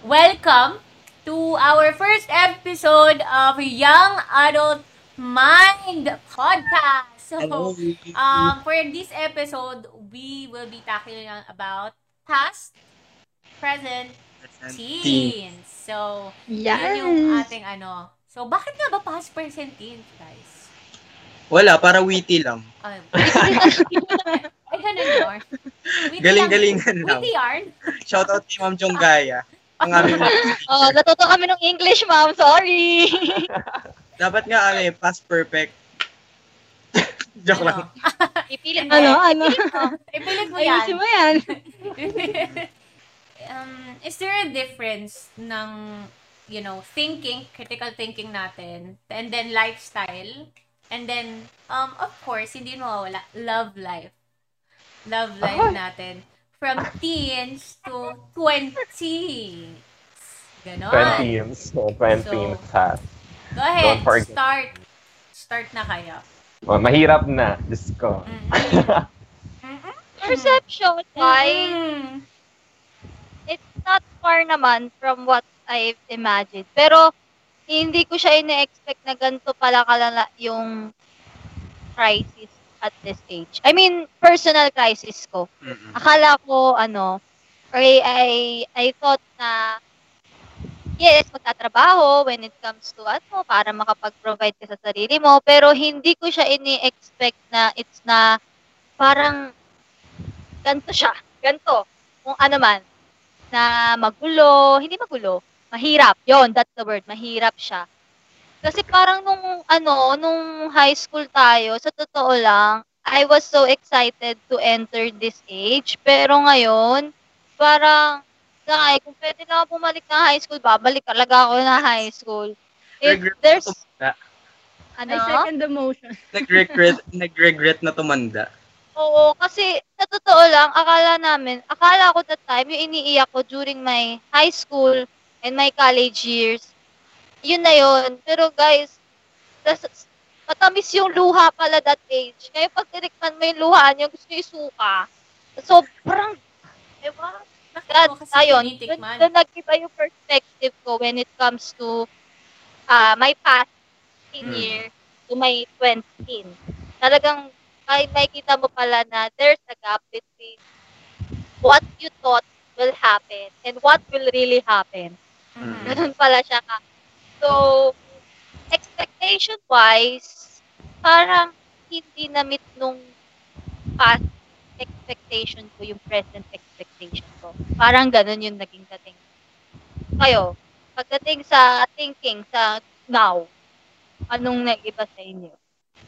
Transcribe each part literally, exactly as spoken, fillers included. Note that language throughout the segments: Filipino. Welcome to our first episode of Young Adult Mind Podcast. So, um, for this episode, we will be talking about past, present, teens. So, yes. Yun yung ating ano. So, bakit nga ba past, present, teens, guys? Wala, para witty lang. Ay, ay ganun yun. Galing-galingan lang. Witty yarn. Shoutout kay Ma'am Jonggaya. Oh, natuto kami ng English, ma'am. Sorry. Dapat nga, ano eh, past perfect. Joke ano? Lang. Ipilit mo. Ano? Ano? Ipilit mo yan. Ipilit mo yan. um, is there a difference ng, you know, thinking, critical thinking natin, and then lifestyle, and then, um, of course, hindi mawawala, love life. Love life oh. natin. From teens to twenties. Ganon. twenties. So, twenties ha. Go ahead. Start. Start na kayo. Oh, mahirap na. Diyos ko. Mm-hmm. Perception, guys. Mm-hmm. It's not far naman from what I've imagined. Pero, hindi ko siya ina-expect na ganito pala kalala yung crisis at this age. I mean, personal crisis ko. Mm-hmm. Akala ko, ano, I, I, I thought na, yes, magtatrabaho when it comes to, ano, para makapag-provide ka sa sarili mo, pero hindi ko siya ini-expect na it's na, parang, ganto siya, ganto, kung ano man, na magulo, hindi magulo, mahirap, yon, that's the word, mahirap siya. Kasi parang nung, ano, nung high school tayo, sa totoo lang, I was so excited to enter this age. Pero ngayon, parang, ay, kung pwede na ako bumalik na high school, babalik talaga ako na high school. If regret there's... Ano? I second the motion. Nag-regret, nag-regret na tumanda. Oo, kasi sa totoo lang, akala namin, akala ko that time, yung iniiyak ko during my high school and my college years, yun na yun. Pero guys, tas, matamis yung luha pala that age. Ngayon pag tinikman mo yung luha niya, gusto niya isuka. Sobrang, diba? God, ayun. So, nag-iba yung perspective ko when it comes to uh, my past ten year hmm. to my twenties. Talagang, ay, makikita mo pala na there's a gap between what you thought will happen and what will really happen. Hmm. Ganun pala siya ka. So, expectation-wise, parang hindi na-meet nung past expectation ko, yung present expectation ko. Parang ganun yung naging dating. Kayo, pagdating sa thinking, sa now, anong nag-iba sa inyo?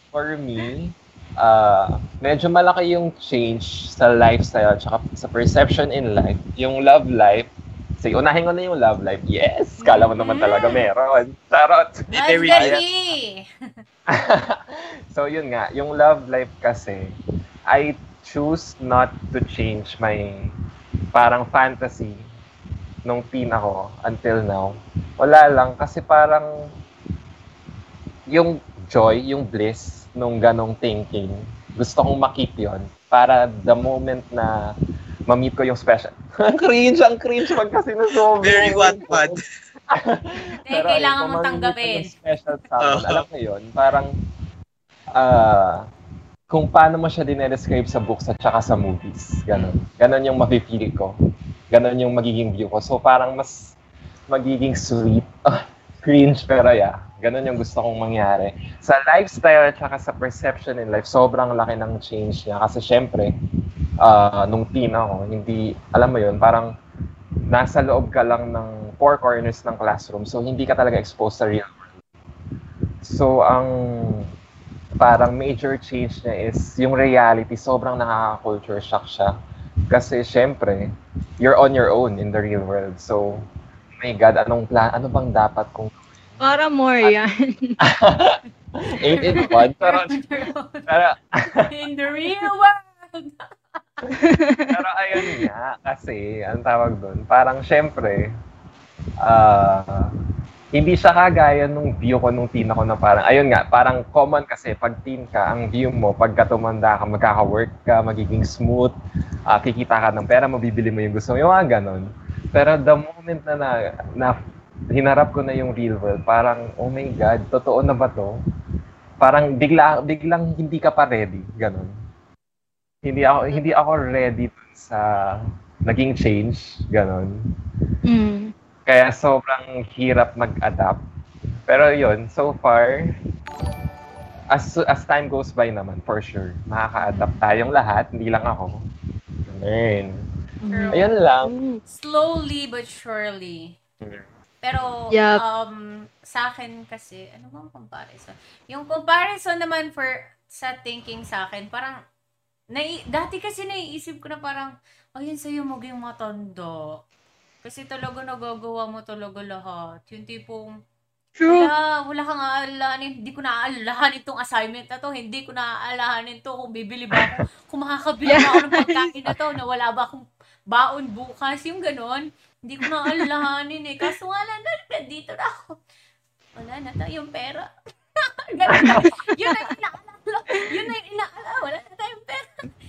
For me, uh, medyo malaki yung change sa lifestyle tsaka sa perception in life. Yung love life, sige, unahin ko na yung love life. Yes! Kala mo naman talaga meron. Charot! So, yun nga. Yung love life kasi, I choose not to change my parang fantasy nung teen ako until now. Wala lang. Kasi parang yung joy, yung bliss nung ganong thinking, gusto kong makip yun. Para the moment na ma-meet ko yung special. Ang cringe, ang cringe pag kasi nasobi. Very Wattpad. Pero kailangan mong tanggapin. Special sound. Uh-huh. Alam mo yun, parang uh, kung paano mo siya dinedescribe sa books at saka sa movies. Ganon. Ganon yung mapipili ko. Ganon yung magiging view ko. So parang mas magiging sweet. Cringe, pero yeah. Ganon yung gusto kong mangyari. Sa lifestyle at saka sa perception in life, sobrang laki ng change niya. Kasi syempre, Uh, nung teen ako, hindi, alam mo yun, parang nasa loob ka lang ng four corners ng classroom, so hindi ka talaga exposed sa real world. So, ang parang major change niya is yung reality, sobrang nakaka-culture shock siya. Kasi, syempre, you're on your own in the real world. So, my God, anong plan, ano bang dapat kung... Para more yan. Ain't it fun? In the real world! Pero ayun nga, kasi, ang tawag doon, parang syempre, uh, hindi siya kagaya nung view ko nung teen ako na parang, ayun nga, parang common kasi pag teen ka, ang view mo, pagka tumanda ka, magkaka-work ka, magiging smooth, uh, kikita ka ng pera, mabibili mo yung gusto mo, yung mga ganon. Pero the moment na, na, na hinarap ko na yung real world, parang, oh my God, totoo na ba to? Parang bigla, biglang hindi ka pa ready, ganon. Hindi ako, hindi ako ready sa naging change, ganon. Mm. Kaya sobrang hirap mag-adapt. Pero yun, so far, as as time goes by naman, for sure, makaka-adapt tayong lahat, hindi lang ako. Amen. Girl, ayun lang. Slowly but surely. Pero, yep. um, sa akin kasi, ano bang comparison? Yung comparison naman for sa thinking sa akin, parang, nai, dati kasi naiisip ko na parang, ayun sa'yo maging matanda. Kasi talaga nagagawa mo talaga lahat. Yung tipong, true. Wala, wala kang aalahanin. Hindi ko naaalahanin itong assignment na to. Hindi ko naaalahanin ito kung bibili ba ako. Kung makakabili ba ako ng pagkain na to. Nawala ba akong baon bukas. Yung ganon. Hindi ko naaalahanin eh. Kaso nga lang, nandito na ako. Wala na tayong pera. Yun na inaalala. Yun na inaalala. Wala na tayong pera.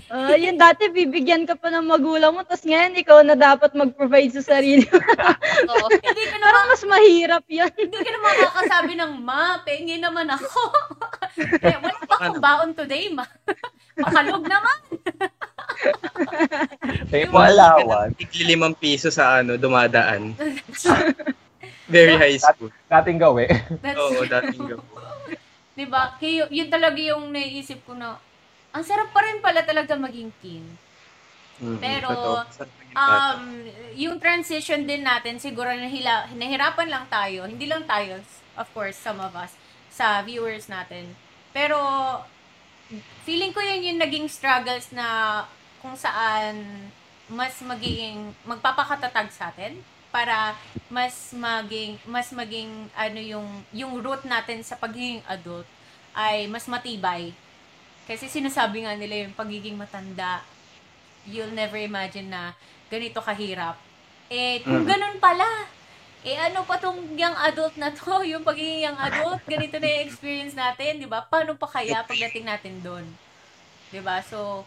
Uh, yun dati, bibigyan ka pa ng magulang mo, tapos ngayon, ikaw na dapat mag-provide sa sarili mo. Oo. Hindi ka naman, parang mas mahirap yun. Hindi ka naman makakasabi ng, ma, pengi naman ako. Eh, wala pa akong baon today, ma. Pakalog naman. May paalawan. Tiglilimang piso sa ano, dumadaan. Very high school. Dating gawin. Oo, dating gawin. Diba? Kaya, yun talaga yung naiisip ko na, ang sarap pa rin pala talaga maging teen. Mm-hmm. Pero, um, yung transition din natin, siguro nahila, nahirapan lang tayo. Hindi lang tayo, of course, some of us, sa viewers natin. Pero, feeling ko yun yung naging struggles na kung saan mas magiging, magpapakatatag sa atin para mas maging, mas maging, ano yung, yung route natin sa pagiging adult ay mas matibay. Kasi sinasabi nga nila yung pagiging matanda, you'll never imagine na ganito kahirap. Eh, kung ganun pala, eh ano pa tong young adult na to? Yung pagiging young adult, ganito na yung experience natin, di ba? Paano pa kaya pagdating natin doon? Di ba? So,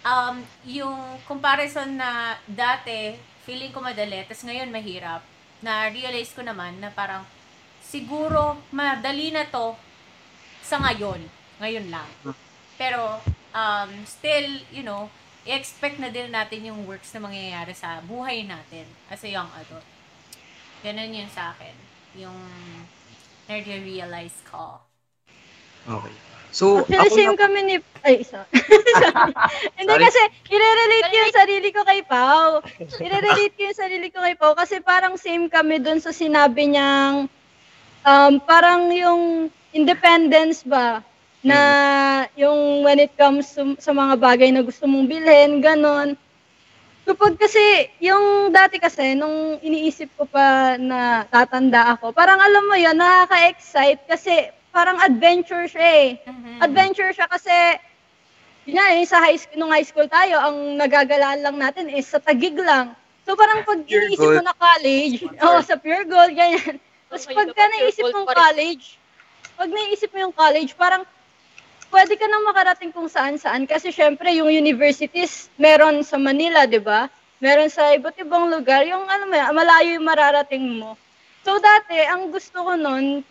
um, yung comparison na dati, feeling ko madali, tas ngayon mahirap, na-realize ko naman na parang, siguro madali na to sa ngayon. Ngayon lang. Pero, um, still, you know, i-expect na din natin yung works na mangyayari sa buhay natin as a young adult. Ganun yun sa akin. Yung na-realize ko. Okay. So, actually, ako same na... kami ni... Ay, sorry. Hindi kasi, i-relate ko yung sarili ko kay Pao. I-relate ko yung sarili ko kay Pao kasi parang same kami dun sa sinabi niyang um, parang yung independence ba? Na yung when it comes to, sa mga bagay na gusto mong bilhin, ganon. Kapag kasi, yung dati kasi, nung iniisip ko pa na tatanda ako, parang alam mo yun, nakaka-excite kasi parang adventure siya eh. Mm-hmm. Adventure siya kasi, yun nga, yun, sa high school, nung high school tayo, ang nagagalaan lang natin is sa tagig lang. So parang pag pure iniisip gold. Mo na college, oh, sa pure gold, ganyan. Tapos oh, pagka naisip mong college, pag naisip mo yung college, parang, pwede ka nang makarating kung saan-saan kasi syempre yung universities meron sa Manila, di ba? Meron sa iba't ibang lugar, yung ano, malayo yung mararating mo. So dati, ang gusto ko nun,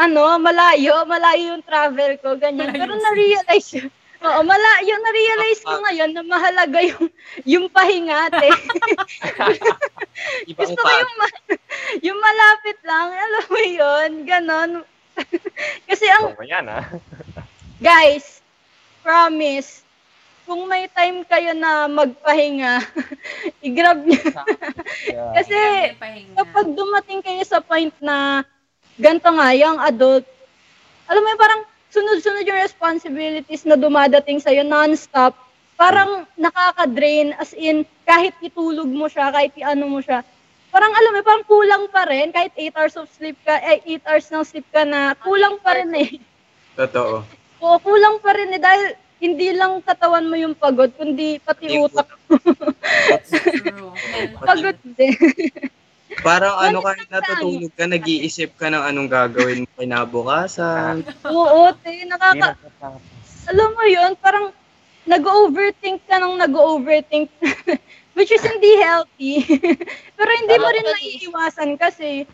ano, malayo, malayo yung travel ko, ganyan. Malayo. Pero na-realize yun. Oo, malayo, na-realize ko ngayon na mahalaga yung, yung pahingate. Gusto ko yung, yung malapit lang, alam mo yun, ganon. Kasi ang... So, yan, ah. Guys, promise, kung may time kayo na magpahinga, i-grab niyo. Yeah. Kasi kapag dumating kayo sa point na ganito nga, yung adult, alam mo yung parang sunod-sunod yung responsibilities na dumadating sa'yo non-stop, parang nakaka-drain, as in, kahit itulog mo siya, kahit iano mo siya, parang alam mo, parang kulang pa rin, kahit eight hours of sleep ka, eh, eight hours ng sleep ka na, kulang pa rin eh. Totoo. Oo, kulang pa rin eh, dahil hindi lang katawan mo yung pagod, kundi pati utak mo. Pagod din. Parang ano kahit natutulog ka, nag-iisip ka ng anong gagawin mo kinabukasan. Oo, te, nakaka... Alam mo yun, parang nag-overthink ka ng nag-overthink. Which is hindi healthy. Pero hindi mo rin naiiwasan kasi.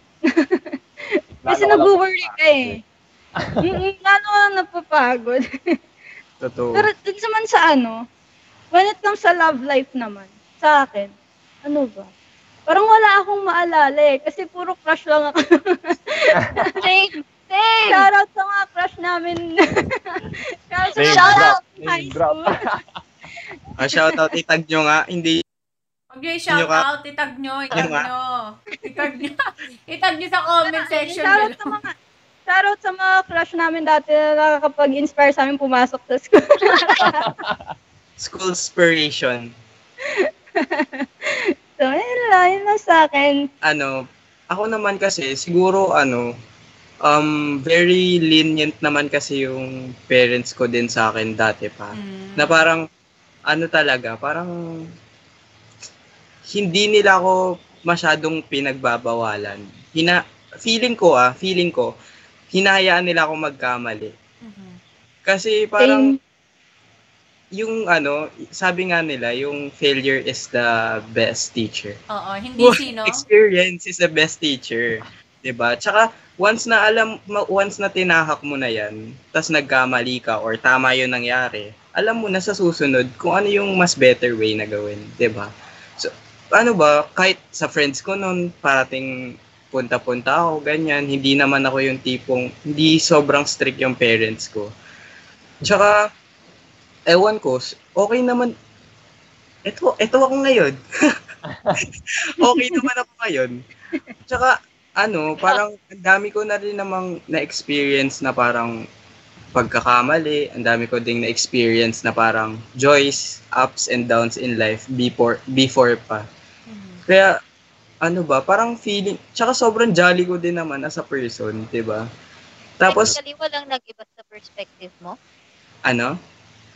Kasi nag-worry ka eh. Lalo ka napapagod. Totoo. Pero dun naman sa ano, when it comes sa love life naman, sa akin, ano ba? Parang wala akong maalala eh, kasi puro crush lang ako. Same, same! Shoutout sa mga crush namin. Shoutout sa shoutout high school. Ah, shoutout, itag nyo nga, hindi... Okay, shoutout, itag nyo, itag nyo. Itag nyo. Itag nyo sa comment section. Shoutout sa mga... Shoutout sa mga crush namin dati na nakakapag-inspire sa amin pumasok sa school. Schoolspiration. So, ayun lang, ayun lang sa akin. Ano, ako naman kasi, siguro, ano, um, very lenient naman kasi yung parents ko din sa akin dati pa. Mm. Na parang, ano talaga, parang, hindi nila ako masyadong pinagbabawalan. Hina, feeling ko ah, feeling ko, hinahayaan nila ako magkamali. Mm-hmm. Kasi parang, Same. Yung ano, sabi nga nila, yung failure is the best teacher. Oo, hindi sino. Experience is the best teacher. Diba? Tsaka, once na alam, once na tinahak mo na yan, tas nagkamali ka or tama yun nangyari, alam mo na sa susunod kung ano yung mas better way na gawin. Diba? So, ano ba, kahit sa friends ko nun, parating punta-punta ako, ganyan, hindi naman ako yung tipong, hindi sobrang strict yung parents ko. Tsaka, ewan ko, okay naman. Ito, ito ako ngayon. Okay naman ako ngayon. Tsaka, ano, parang ang dami ko na rin namang na-experience na parang pagkakamali. Ang dami ko ding na-experience na parang joys, ups and downs in life before, before pa. Kaya, ano ba, parang feeling, tsaka sobrang jolly ko din naman as a person, diba? Tapos, actually, walang nag-iba sa perspective mo? Ano?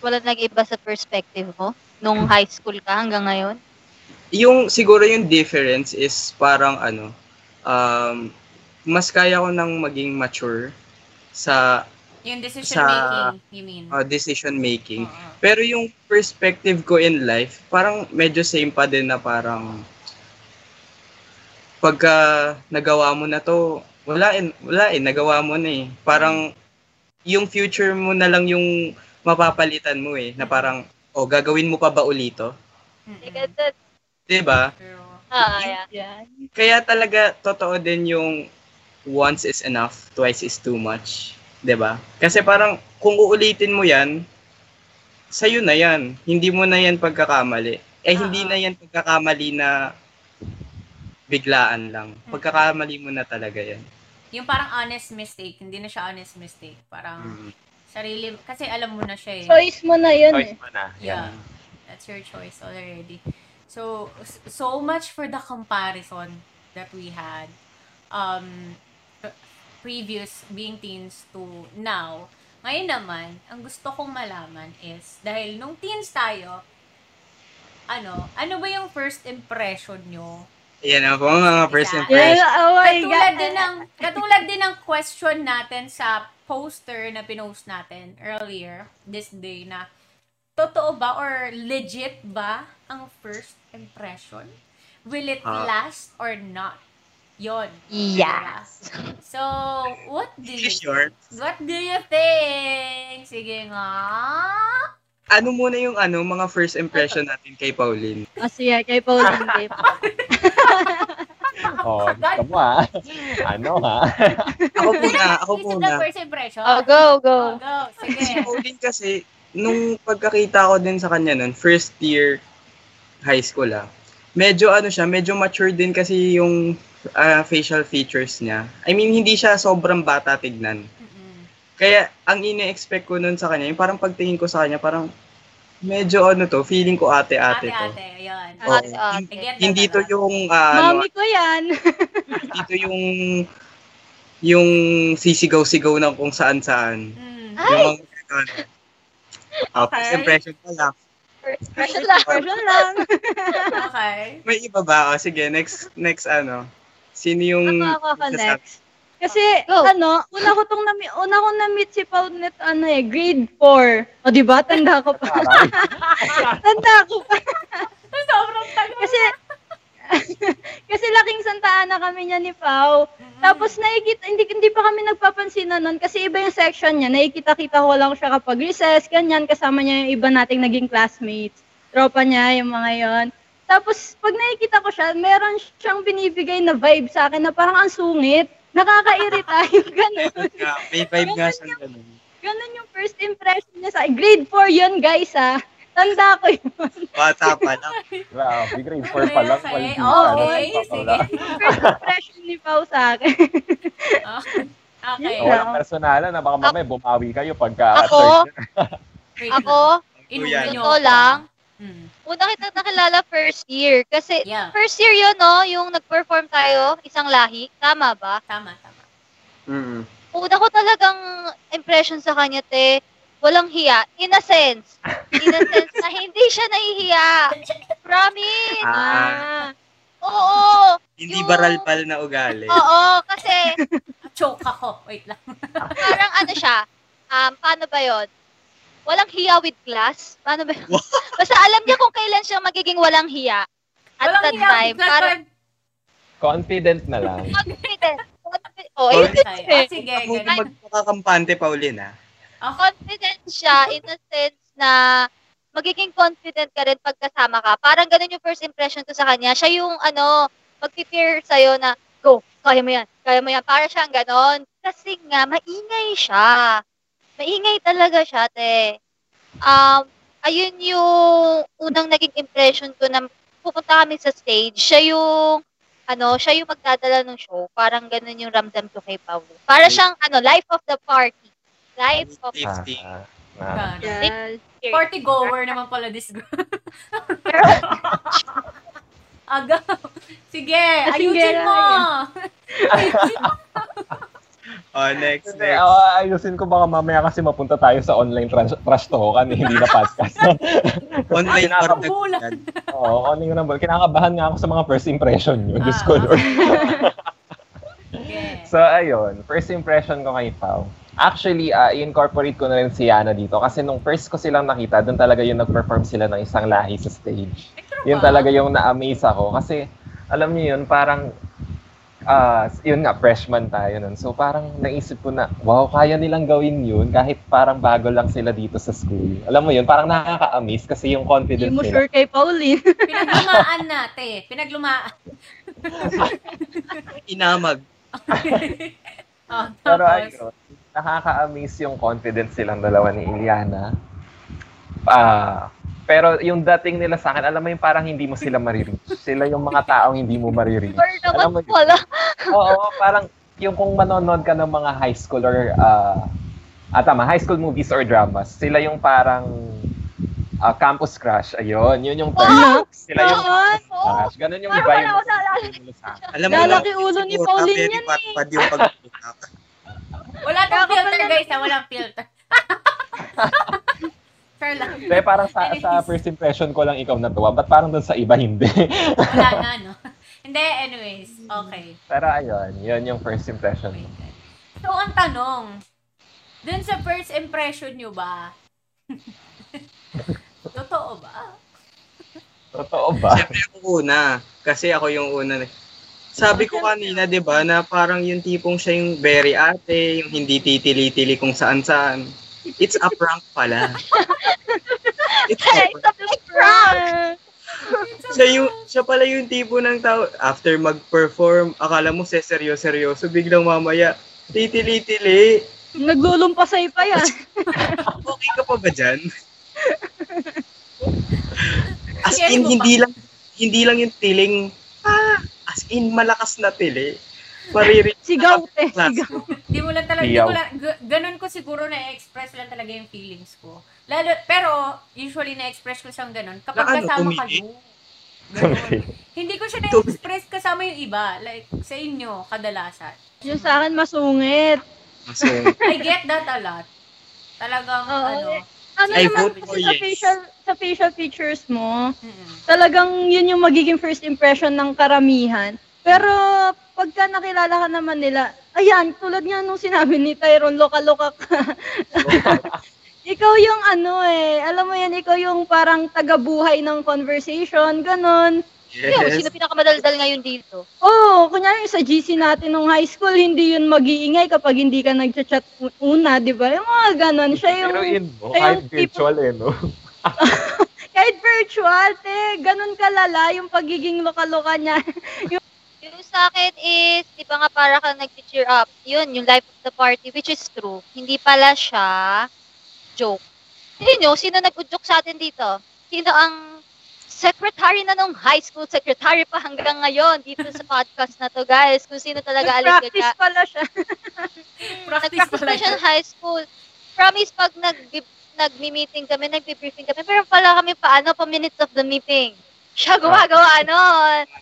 Wala nag-iba sa perspective mo nung high school ka hanggang ngayon? Yung siguro yung difference is parang ano, um, mas kaya ko nang maging mature sa... Yung decision sa, making, you mean? Uh, decision making. Uh-huh. Pero yung perspective ko in life, parang medyo same pa din na parang pagka nagawa mo na to, wala eh, wala eh, nagawa mo na eh. Parang yung future mo na lang yung mapapalitan mo eh, na parang, oh, gagawin mo pa ba ulito? Mm-hmm. Diba? Oh, yeah. Kaya talaga, totoo din yung once is enough, twice is too much. Diba? Kasi parang, kung uulitin mo yan, sa'yo na yan. Hindi mo na yan pagkakamali. Eh, uh-huh. Hindi na yan pagkakamali na biglaan lang. Pagkakamali mo na talaga yan. Yung parang honest mistake, hindi na siya honest mistake. Parang, mm-hmm. Sarili, kasi alam mo na siya eh. Choice mo na yun choice eh. Choice mo na. Yeah. yeah. That's your choice already. So, so much for the comparison that we had. Um, previous being teens to now. Ngayon naman, ang gusto kong malaman is, dahil nung teens tayo, ano, ano ba yung first impression nyo? Yan ang mga first impression. Yeah. Oh my katulad God. Din ng, katulad din ng question natin sa poster na pinost natin earlier this day na totoo ba or legit ba ang first impression? Will it uh, last or not? Yon. Yes. So, what do you sure? What do you think? Sige nga. Ano muna yung ano, mga first impression natin kay Pauline? Oh, siya, kay Pauline. Kay Pauline. Oh, dito mo ha. Ano ha? Ako muna, ako muna. First impression. Oh, go, go. Oh, go, sige. Si Pauline kasi, nung pagkakita ko din sa kanya nun, first year high school ha, medyo ano siya, medyo mature din kasi yung uh, facial features niya. I mean, hindi siya sobrang bata tignan. Mm-hmm. Kaya, ang ine-expect ko nun sa kanya, yung parang pagtingin ko sa kanya, parang, medyo ano to, feeling ko ate-ate to. Ate-ate, yun. Oh, ate-ate. Hindi to yung... Uh, Mami ano, ko yan. Hindi to yung... Yung sisigaw-sigaw na kung saan-saan. Mm. Yung mga... Uh, okay. First impression pa lang. First impression lang. First impression lang. Okay. May iba ba? O, sige, next, next ano. Sino yung... Ako, ako next. Kasi, oh. ano, una ko tong nami, una ko na-meet si Paulette, ano eh, grade four. O, diba? Tanda ko pa. Tanda ko pa. Sobrang tagal. Kasi, kasi laking Santa Ana kami niya ni Pao. Mm-hmm. Tapos, nakikita, hindi, hindi pa kami nagpapansin na nun kasi iba yung section niya. Nakikita-kita ko lang siya kapag recess, ganyan. Kasama niya yung iba nating naging classmates. Tropa niya, yung mga yon. Tapos, pag nakikita ko siya, meron siyang binibigay na vibe sa akin na parang ang sungit. Nakakairita yung gano'n. Yeah, may vibe nga siya gano'n. Gano'n yung first impression niya sa grade four yun, guys, ah. Tanda ko yun. Bata pa lang. Wow, grade four pa lang. Okay, okay, sige. First impression ni Pao sa akin. Okay. Walang personalan, baka mamaya bumawi kayo pagka... Ako? Ako? Inuwi nyo. Ito lang. Una kita nakilala first year. Kasi yeah. first year yun, no? Yung nag-perform tayo, isang lahi. Tama ba? Tama, tama. Mm-hmm. Una ko talagang impression sa kanya, te, walang hiya. In a sense. In a sense na hindi siya nahihiya. Promise. Ah. Oo. Hindi yung... baralpal na ugali. Oo, kasi... Choke ako. Wait lang. Parang ano siya, um, paano ba yun? Walang hiya with class? Paano ba? Basta alam niya kung kailan siya magiging walang hiya. At walang that hiya, time. Parang... Confident na lang. Confident. Confident. Oh, okay. Eh. Oh, sige. Ako yung magkakampante pa uli na. Oh. Confident siya in a sense na magiging confident ka rin pagkasama ka. Parang ganun yung first impression ko sa kanya. Siya yung ano, mag-fear sa'yo na, go, kaya mo yan, kaya mo yan. Para siyang ganun. Kasi nga, maingay siya. Maingay talaga siya, te. Um, ayun yung unang naging impression ko na pupunta kami sa stage. Siya yung, ano, siya yung magdadala ng show. Parang ganun yung ramdam ko kay Pao. Para siyang, ano, life of the party. Life of the party. Party goer naman pala this girl. Aga. Sige, ayusin mo. Ayusin mo. Oh, next, next. Uh, ayusin ko baka mamaya kasi mapunta tayo sa online trash, trash talkan, hindi na podcast. Online or nagulan. Oo, online na. Kinakabahan nga ako sa mga first impression nyo. Ah, Diyos ko, Lord. Okay. So, ayun. First impression ko kay Pao. Actually, uh, i-incorporate ko na rin si Yana dito. Kasi nung first ko silang nakita, dun talaga yung nag-perform sila ng isang lahi sa stage. Yun talaga yung na-amaze ako. Kasi, alam niyo yun, parang... Uh, yun nga, freshman tayo nun. So parang naisip ko na, wow, kaya nilang gawin yun kahit parang bago lang sila dito sa school. Alam mo yun, parang nakaka-amaze kasi yung confidence nila. Hindi mo sure kay Pauline. Pinaglumaan natin. Pinaglumaan. Inamag. Oh, pero ayun, nakaka-amaze yung confidence silang dalawa ni Iliana. Ah... Uh, Pero yung dating nila sa akin, alam mo yung parang hindi mo sila marireach. Sila yung mga taong hindi mo marireach. Alam mo yun? Oo, parang yung kung manonood ka ng mga high school or, uh, ah, tama, high school movies or dramas, sila yung parang uh, campus crush. Ayun, yun yung term. Oh, sila yung campus crush. Ganun yung iba yung... Alam mo, lalaki ulo ni Pauline yan eh. Wala kang filter guys, walang filter. Fair lang. Kaya parang sa, sa first impression ko lang ikaw natuwa, but parang dun sa iba hindi. Wala nga, no? Hindi, anyways. Okay. Pero ayun, yun yung first impression. Okay. So, ang tanong, dun sa first impression nyo ba? Totoo ba? Totoo ba? Siyempre ako una. Kasi ako yung una. Sabi ko kanina, di ba, na parang yung tipong siya yung very ate, yung hindi titili-tili kung saan-saan. It's a prank pala. It's a prank. It's a prank. Siya, yung, siya pala yung tipo ng tao, after mag-perform, akala mo seryo-seryoso, biglang mamaya, titili-tili. Naglulumpasay pa yan. Okay ka pa ba dyan? As in, hindi lang, hindi lang yung tiling, ah, as in, malakas na tili. Mariri- sigaw, te, sigaw. Di mo lang talaga, di ko lang, g- ganun ko siguro na-express lang talaga yung feelings ko. Lalo, pero, usually na-express ko siyang ganun. Kapag na, ano, kasama kayo, hindi ko siya na-express kasama yung iba. Like, sa inyo, kadalasan. Yung sa akin, masungit. Masungit. I get that a lot. Talagang, oh, ano. Ano I naman, vote for sa yes. facial, sa facial features mo, mm-hmm. talagang yun yung magiging first impression ng karamihan. Pero, pagka nakilala ka naman nila, ayan, tulad nga nung sinabi ni Tyrone, loka-loka ka. Ikaw yung ano eh, alam mo yan, ikaw yung parang tagabuhay ng conversation, ganun. Yes. Yo, sino pinakamadaldal ngayon dito? Oo, oh, kunyari sa G C natin nung high school, hindi yun mag-iingay kapag hindi ka nag-chat una, di ba? Yung mga ganun, siya yung... Pero in mo, kahit virtual eh, no? Kahit virtual, te, ganun kalala yung pagiging loka-loka niya. yung, yung sa akin is, di ba nga para ka nag-cheer up, yun, yung life of the party, which is true. Hindi pala siya joke. Hindi nyo, sino nag-joke sa atin dito? Sino ang... secretary na nung high school, secretary pa hanggang ngayon dito sa podcast na to, guys. Kung sino talaga alis ka. Practice pala siya. Practice pala siya ng high school. Promise, pag nag-meeting kami, nag-briefing kami, pero pala kami pa, ano, pa minutes of the meeting. Siya gawa-gawa, ano.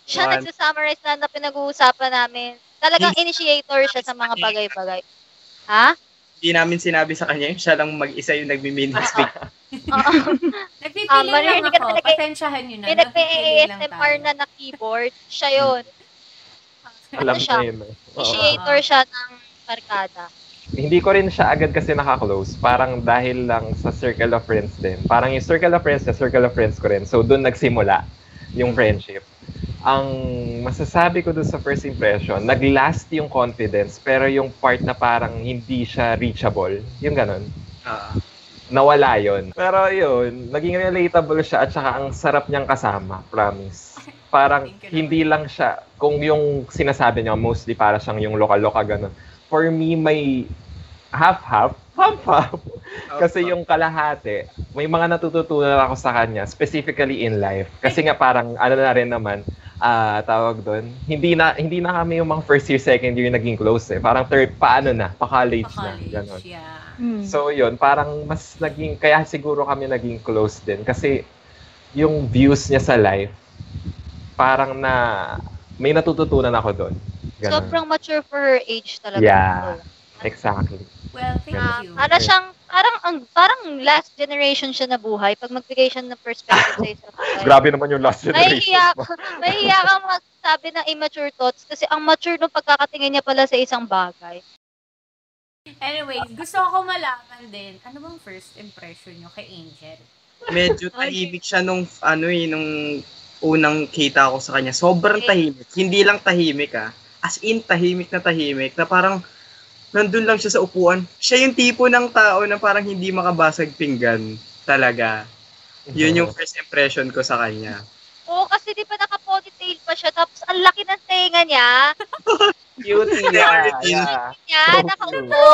Siya nagsasummarize na na pinag-uusapan namin. Talagang initiator siya sa mga bagay-bagay. Ha? Hindi namin sinabi sa kanya, siya lang mag-isa yung nagmi-minutes pick. Oo. Nagpipili lang ako. Pasensyahan nyo na. Pinag-A S M R na na keyboard. Siya yun. Alam ko yun. Initiator siya ng barkada. Hindi ko rin siya agad kasi nakaklose. Parang dahil lang sa circle of friends din. Parang yung circle of friends na circle of friends ko rin. So, doon nagsimula yung friendship. Ang masasabi ko doon sa first impression, naglast yung confidence pero yung part na parang hindi siya reachable. Yung ganun. Uh, Nawala yun. Pero yun, naging relatable siya at saka ang sarap niyang kasama. Promise. Parang hindi lang siya, kung yung sinasabi niya, mostly para siyang yung loka-loka ganun. For me, may half-half, half-half. Kasi yung kalahati, may mga natututunan ako sa kanya, specifically in life. Kasi nga parang, ano na rin naman, ah uh, tawag doon, hindi na hindi na kami yung mga first year, second year naging close eh. Parang third, paano na, pa-college, pa-college na, gano'n. Yeah. Mm. So yun, parang mas naging, kaya siguro kami naging close din. Kasi yung views niya sa life, parang na, may natututunan ako doon. Sobrang mature for her age talaga. Yeah. So. Exactly. Well, thank uh, you. Para siyang, parang, ang, parang last generation siya na buhay pag magbigay siya ng perspective sa isang buhay. Grabe naman yung last generation. Mahihiya, mahihiya kang magsabi ng immature thoughts kasi ang mature nung pagkakatingin niya pala sa isang bagay. Anyways, gusto ko malaman din, ano bang first impression niyo kay Angel? Medyo tahimik siya nung, ano eh, nung unang kita ko sa kanya. Sobrang okay. Tahimik. Hindi lang tahimik ah. As in, tahimik na tahimik na parang nandun lang siya sa upuan. Siya yung tipo ng tao na parang hindi makabasag pinggan talaga. Yun yung first impression ko sa kanya. Oo, oh, kasi di ba naka-ponytail pa siya tapos ang laki ng tenga niya. Cute niya. Cute niya, nakaupo.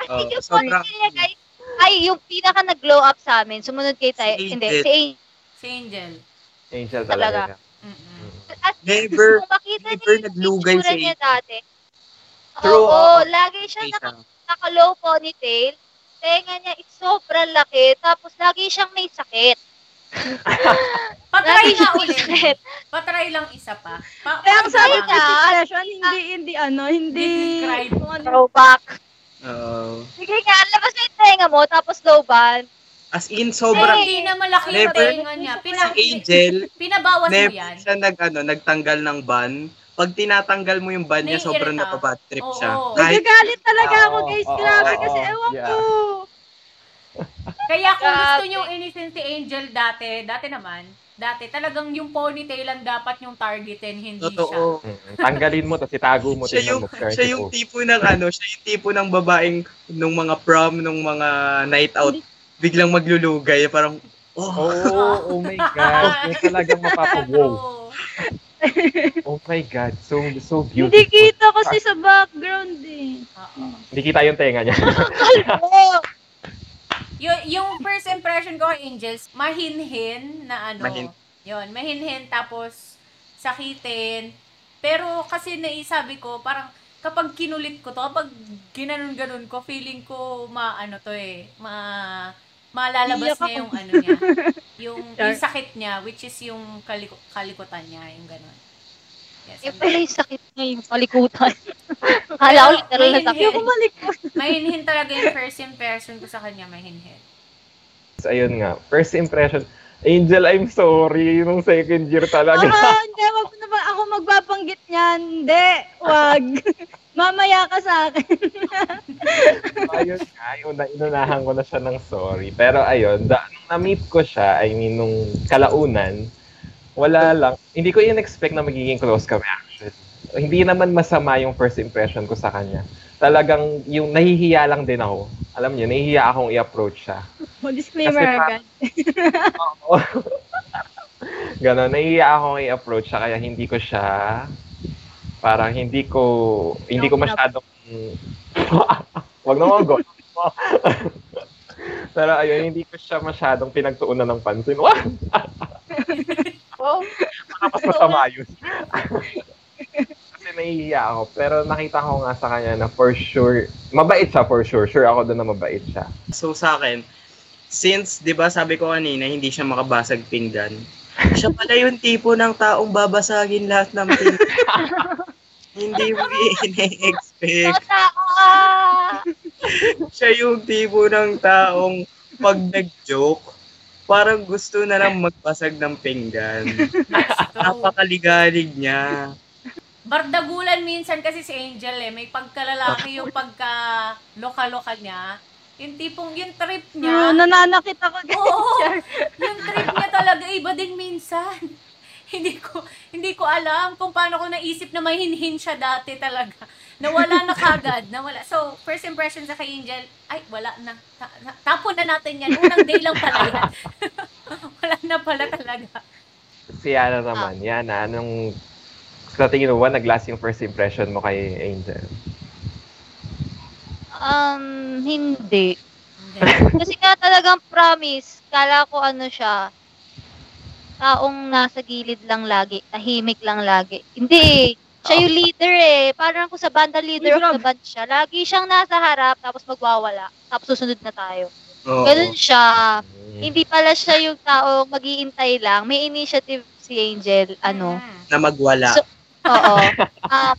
I think yung ponytail niya, guys, ay yung pinaka nag-glow up sa amin. Sumunod kay tayo. Si hindi, si Angel. Si Angel. Angel talaga. As never, never naglugay si Angel. True. Oo, lagi siya naka, naka-low ponytail. Tenga niya, it's sobrang laki. Tapos, lagi siyang may sakit. Patry na ulit. Patry lang isa pa. pa- Kaya ang sabi ko, hindi, hindi, ano, hindi, throwback. Oo. Sige nga, labas na yung tenga mo, tapos low band. As in, sobrang... Hey, hindi na malaki yung tenga niya. Pina- si Angel, pinabawas mo yan. Siya nag, ano, nagtanggal ng band. Pag tinatanggal mo yung ban niya, Nahihirita. Sobrang napabad trip oh, siya. Oh. Nagagalit talaga oh, ako, guys. Oh, grabe oh, kasi, oh, ewan yeah. ko. Kaya kung gusto niyong inisin si Angel dati, dati naman, dati talagang yung ponytail ang dapat yung targetin, hindi totoo. Siya. Mm-hmm. Tanggalin mo, tapos itago mo. Siya yung, siya yung tipo ng ano, siya yung tipo ng babaeng nung mga prom, nung mga night out, biglang maglulugay. Parang, oh. Oh, oh my God. Yung talagang mapapawow. Oh my God, so so beautiful. Hindi kita kasi sa background eh. Uh-oh. Hindi kita yung tenga niya. y- yung first impression ko, Angels, mahinhin na ano. Mahin. Yun, mahinhin tapos sakitin. Pero kasi naisabi ko, parang kapag kinulit ko to, kapag ginanon-ganon ko, feeling ko maano to eh, ma... malalabas niya yung ano niya, yung, yung sakit niya, which is yung kaliko- kalikutan niya, yung gano'n. Yes, yung pala yung sakit niya, yung kalikutan. Kala ko, literal na sakit. Mahinhin talaga yung first impression ko sa kanya, mahinhin. ayun nga, first impression, Angel, I'm sorry, nung second year talaga. Ah, hindi, wag na ba ako magbabanggit niyan? Hindi, wag. Mamaya ka sa akin. Ayun nga, ayun, inunahan ko na siya ng sorry. Pero ayun, da, nung na-meet ko siya, I mean, nung kalaunan, wala lang. Hindi ko in-expect na magiging close kami actually. Hindi naman masama yung first impression ko sa kanya. Talagang yung nahihiya lang din ako. Alam niyo, nahihiya akong i-approach siya. Oh, disclaimer agad. Oo. Ganon, nahihiya akong i-approach siya kaya hindi ko siya, parang hindi ko, hindi no, ko masyadong, wag na mga god. Pero ayun, hindi ko siya masyadong pinagtuunan ng pansin. Wow! Oh, makapas masama yun. Nahihiya ako. Pero nakita ko nga sa kanya na for sure, mabait siya for sure. Sure ako doon na mabait siya. So sa akin, since, di ba sabi ko kanina, hindi siya makabasag pinggan. Siya pala yung tipo ng taong babasagin lahat ng pinggan. Hindi mo ine-expect. Siya yung tipo ng taong pag nag-joke, parang gusto na lang magbasag ng pinggan. Napakaligalig niya. Bardagulan minsan kasi si Angel eh. May pagkalalaki yung pagka-loka-loka niya. Yung tipong yung trip niya. Mm, nananakit ako ganyan. Oo, yung trip niya talaga iba din minsan. Hindi ko hindi ko alam kung paano ko naisip na may hinhin siya dati talaga. Nawala na kagad. Nawala. So, first impression sa kay Angel, ay, wala na. Tapon na natin yan. Unang day lang pala yan. Wala na pala talaga. Si Yana naman. Ah. Yana, anong... Sa tingin mo ba, nag-last yung first impression mo kay Angel? Um, hindi. Okay. Kasi nga talagang promise, kala ko ano siya, taong nasa gilid lang lagi, tahimik lang lagi. Hindi, siya yung leader eh. Parang kung sa banda, leader of the band siya. Lagi siyang nasa harap, tapos magwawala. Tapos susunod na tayo. Oh. Ganun siya. Hindi pala siya yung taong mag-iintay lang. May initiative si Angel, ano. Na magwala. So, oo. Um,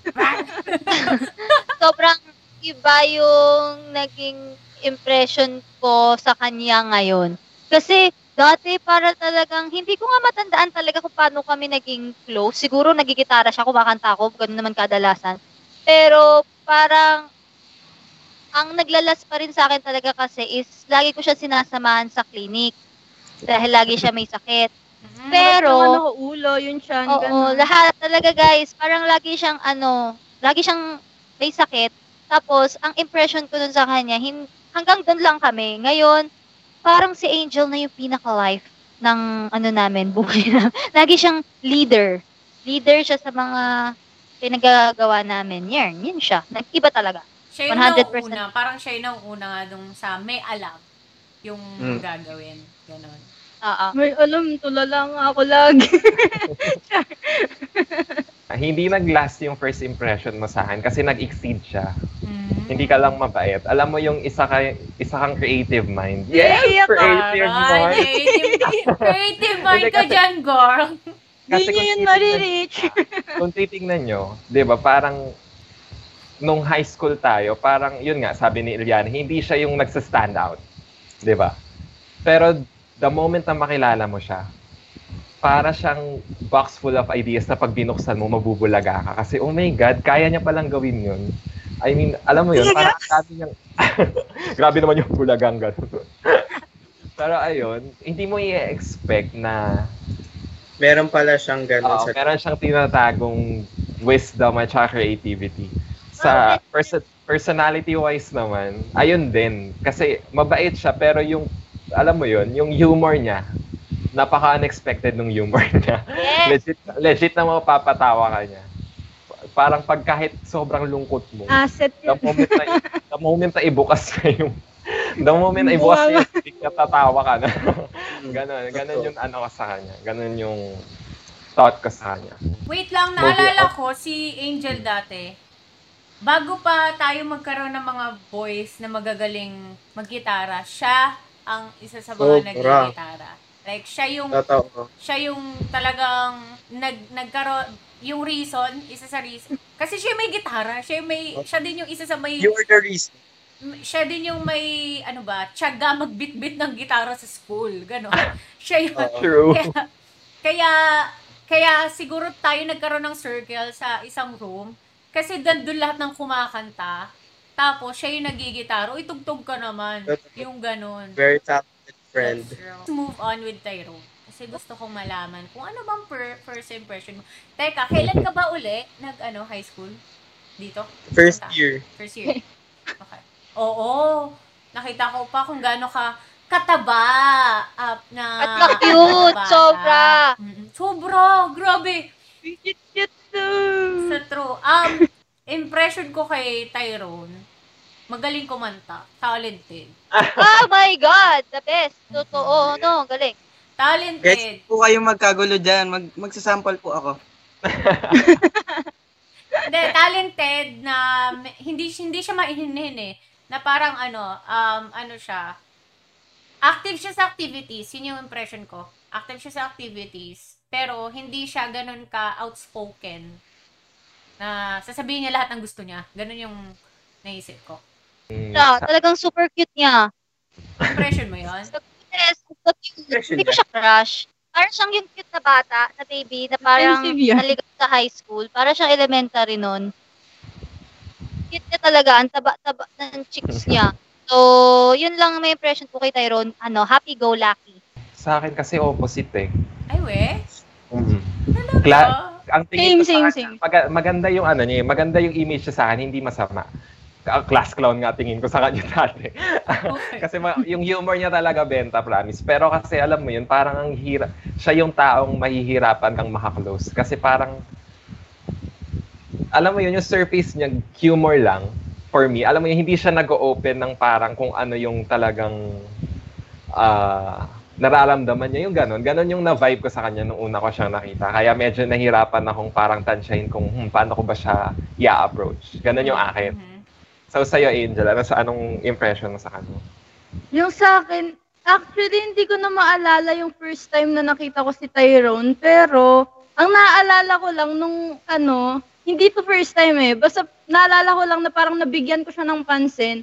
sobrang iba yung naging impression ko sa kanya ngayon. Kasi dati para talagang, hindi ko nga matandaan talaga kung paano kami naging close. Siguro nagigitara siya, kumakanta ako, ganun naman kadalasan. Pero parang, ang naglalas pa rin sa akin talaga kasi is, lagi ko siya sinasamahan sa clinic. Dahil lagi siya may sakit. Pero, ano, ulo, yun siya. Oo, lahat talaga guys, parang lagi siyang ano, lagi siyang may sakit. Tapos, ang impression ko dun sa kanya, hin- hanggang dun lang kami. Ngayon, parang si Angel na yung pinaka-life ng ano namin, buhay namin. Lagi siyang leader. Leader siya sa mga pinagagawa namin. Yan, yun siya. Nag-iba talaga. Siya yung nauuna. Parang siya yung nauuna nga dun sa may alam yung mm. gagawin. Ganon. Uh-huh. May alam, tulala nga ako lagi. Hindi nag-last yung first impression mo sa akin kasi nag-exceed siya. Mm-hmm. Hindi ka lang mabait. Alam mo yung isa, ka, isa kang creative mind. Yes, yeah, creative mind. Creative, creative mind ka dyan, girl. Hindi nyo yun marireach. Kung titignan nyo, di ba, parang nung high school tayo, parang yun nga, sabi ni Iliana, hindi siya yung nagsa-stand out. Di ba? Pero the moment na makilala mo siya, para siyang box full of ideas na pag binuksan mo, mabubulaga ka. Kasi, oh my God, kaya niya palang gawin yun. I mean, alam mo yun, parang sabi niyang... Grabe naman yung bulagang gano'n. Pero ayun, hindi mo i-expect na... Meron pala siyang gano'n. Uh, sa... Meron siyang tinatagong wisdom at creativity. Sa pers- personality-wise naman, ayun din. Kasi mabait siya, pero yung... Alam mo yun, yung humor niya, napaka-unexpected nung humor niya. Yes. Legit, legit na mapapatawa ka niya. Parang pag kahit sobrang lungkot mo, asset the moment na, the moment na ibukas na yung, the moment na ibukas na yung stick na tatawa ka na. Ganon, ganon yung ano ko sa kanya. Ganon yung thought ko sa kanya. Wait lang, naalala ko si Angel dati. Bago pa tayo magkaroon ng mga boys na magagaling maggitara, siya ang isa sa mga oh, nag-gitara. Like, siya yung, Tataw. siya yung talagang nag, nagkaroon, yung reason, isa sa reason. Kasi siya may gitara, siya may, siya din yung isa sa may... You are the reason. siya din yung may, ano ba, tiyaga magbitbit ng gitara sa school. Ganon. Siya yun. Uh, true. Kaya, kaya, kaya siguro tayo nagkaroon ng circle sa isang room. Kasi doon lahat ng kumakanta. Tapos, siya yung nagigitaro. Itugtog ka naman. Yung ganon. Very talented friend. Let's move on with Tyro. Kasi gusto kong malaman kung ano bang per- first impression mo. Teka, kailan ka ba uli nag ano, high school? Dito? First Santa? year. First year. Okay. Oo. Nakita ko pa kung gaano ka kataba up na. At cute. Sobra. Mm-hmm. Sobra. Grabe. It's cute too. Sa true. Um, impression ko kay Tyrone, magaling kumanta. Talented. Oh my God. The best. Totoo. No, galing. Talented. Guys, po kayo magkagulo dyan. Mag, magsasample po ako. Hindi, talented na hindi, hindi siya maihinin eh. Na parang ano, um, ano siya. Active siya sa activities. Yun yung impression ko. Active siya sa activities. Pero hindi siya ganun ka outspoken. Na sasabihin niya lahat ng gusto niya. Ganun yung naisip ko. Yeah, talagang super cute niya. Impression mo yun? Yes, hindi ko siya crush. Parang siyang yung cute na bata, na baby, na parang naligaw sa high school. Parang siyang elementary nun. Cute niya talaga, ang taba-taba ng cheeks niya. So, yun lang may impression ko kay Tyrone, ano, happy-go-lucky. Sa akin kasi opposite eh. Ay, we? Mm-hmm. Kla- ang tingin same, same, same. Mag- maganda yung ano niya, maganda yung image niya sa akin, hindi masama. Class clown nga tingin ko sa kanya dati. Okay. Kasi ma- yung humor niya talaga benta, promise. Pero kasi alam mo yun, parang ang hira- siya yung taong mahihirapan kang makaklose. Kasi parang, alam mo yun, yung surface niya, humor lang, for me. Alam mo yun, hindi siya nag-open ng parang kung ano yung talagang uh, nararamdaman niya. Yung ganon, ganon yung na-vibe ko sa kanya nung una ko siyang nakita. Kaya medyo nahirapan akong parang tansyahin kung hmm, paano ko ba siya i-approach. Ganon yung akin. Mm-hmm. So, sa'yo, Angel, ano, sa anong impression mo sa kanya? Yung sa akin, actually, hindi ko na maalala yung first time na nakita ko si Tyrone. Pero, ang naaalala ko lang nung, ano, hindi to first time eh. Basta, naalala ko lang na parang nabigyan ko siya ng pansin.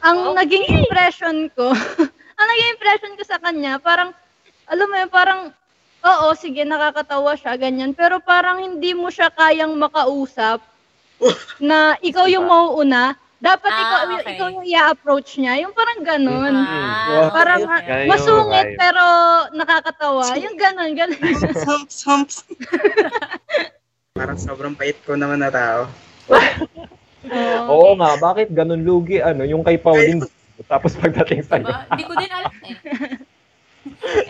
Ang okay. naging impression ko, ang naging impression ko sa kanya, parang, alam mo yun, parang, oo, sige, nakakatawa siya, ganyan. Pero parang hindi mo siya kayang makausap. Na ikaw yung mauuna, dapat ah, ikaw, okay. ikaw yung i-approach niya. Yung parang ganun. Ah, parang okay. masungit okay. pero nakakatawa. Yung ganun, ganun. Humps, humps. Parang sobrang pait ko naman na tao. Oh. Oo nga, bakit ganun lugi? Ano, yung kay Pauline, tapos pagdating sa'yo. Hindi ko din alam eh.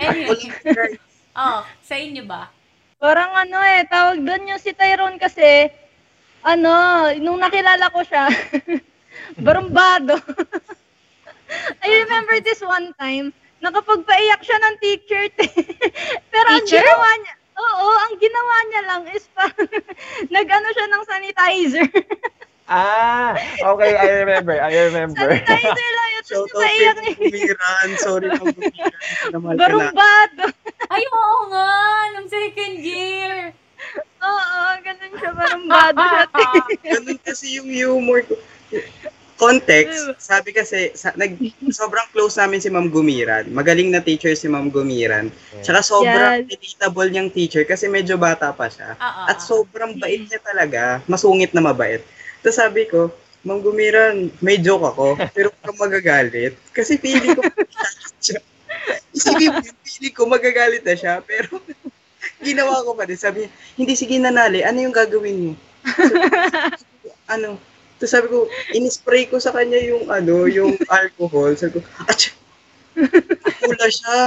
Anyway. Oh, sa inyo ba? Parang ano eh, tawag doon yung si Tyrone kasi, ano, nung nakilala ko siya, barumbado. I remember this one time, nakapagpaiyak siya ng teacher. Pero ang teacher? ginawa niya, oo, ang ginawa niya lang is parang nag-ano siya ng sanitizer. Ah, okay, I remember, I remember. Sanitizer lang yun, tapos napaiyak niya. Gumiran, sorry pag gumiran. Barumbado. Ay, oo nga, nung second year. Oo, ganun siya, parang bado siya. Ganun kasi yung humor ko. Context, sabi kasi, sa, nag, sobrang close namin si Ma'am Gumiran. Magaling na teacher si Ma'am Gumiran. Tsaka sobrang yes. relatable niyang teacher kasi medyo bata pa siya. Uh-uh. At sobrang bait niya talaga. Masungit na mabait. Tapos sabi ko, Ma'am Gumiran, may joke ako, pero kung magagalit. Kasi pili ko magagalit siya. Sige, pili ko magagalit na siya, pero... Ginawa ko pa din. Sabi niya, hindi, sige nanali. Ano yung gagawin mo? So, ano? Tapos sabi ko, in-spray ko sa kanya yung, ano, yung alcohol. Sabi ko, atch! Pula siya.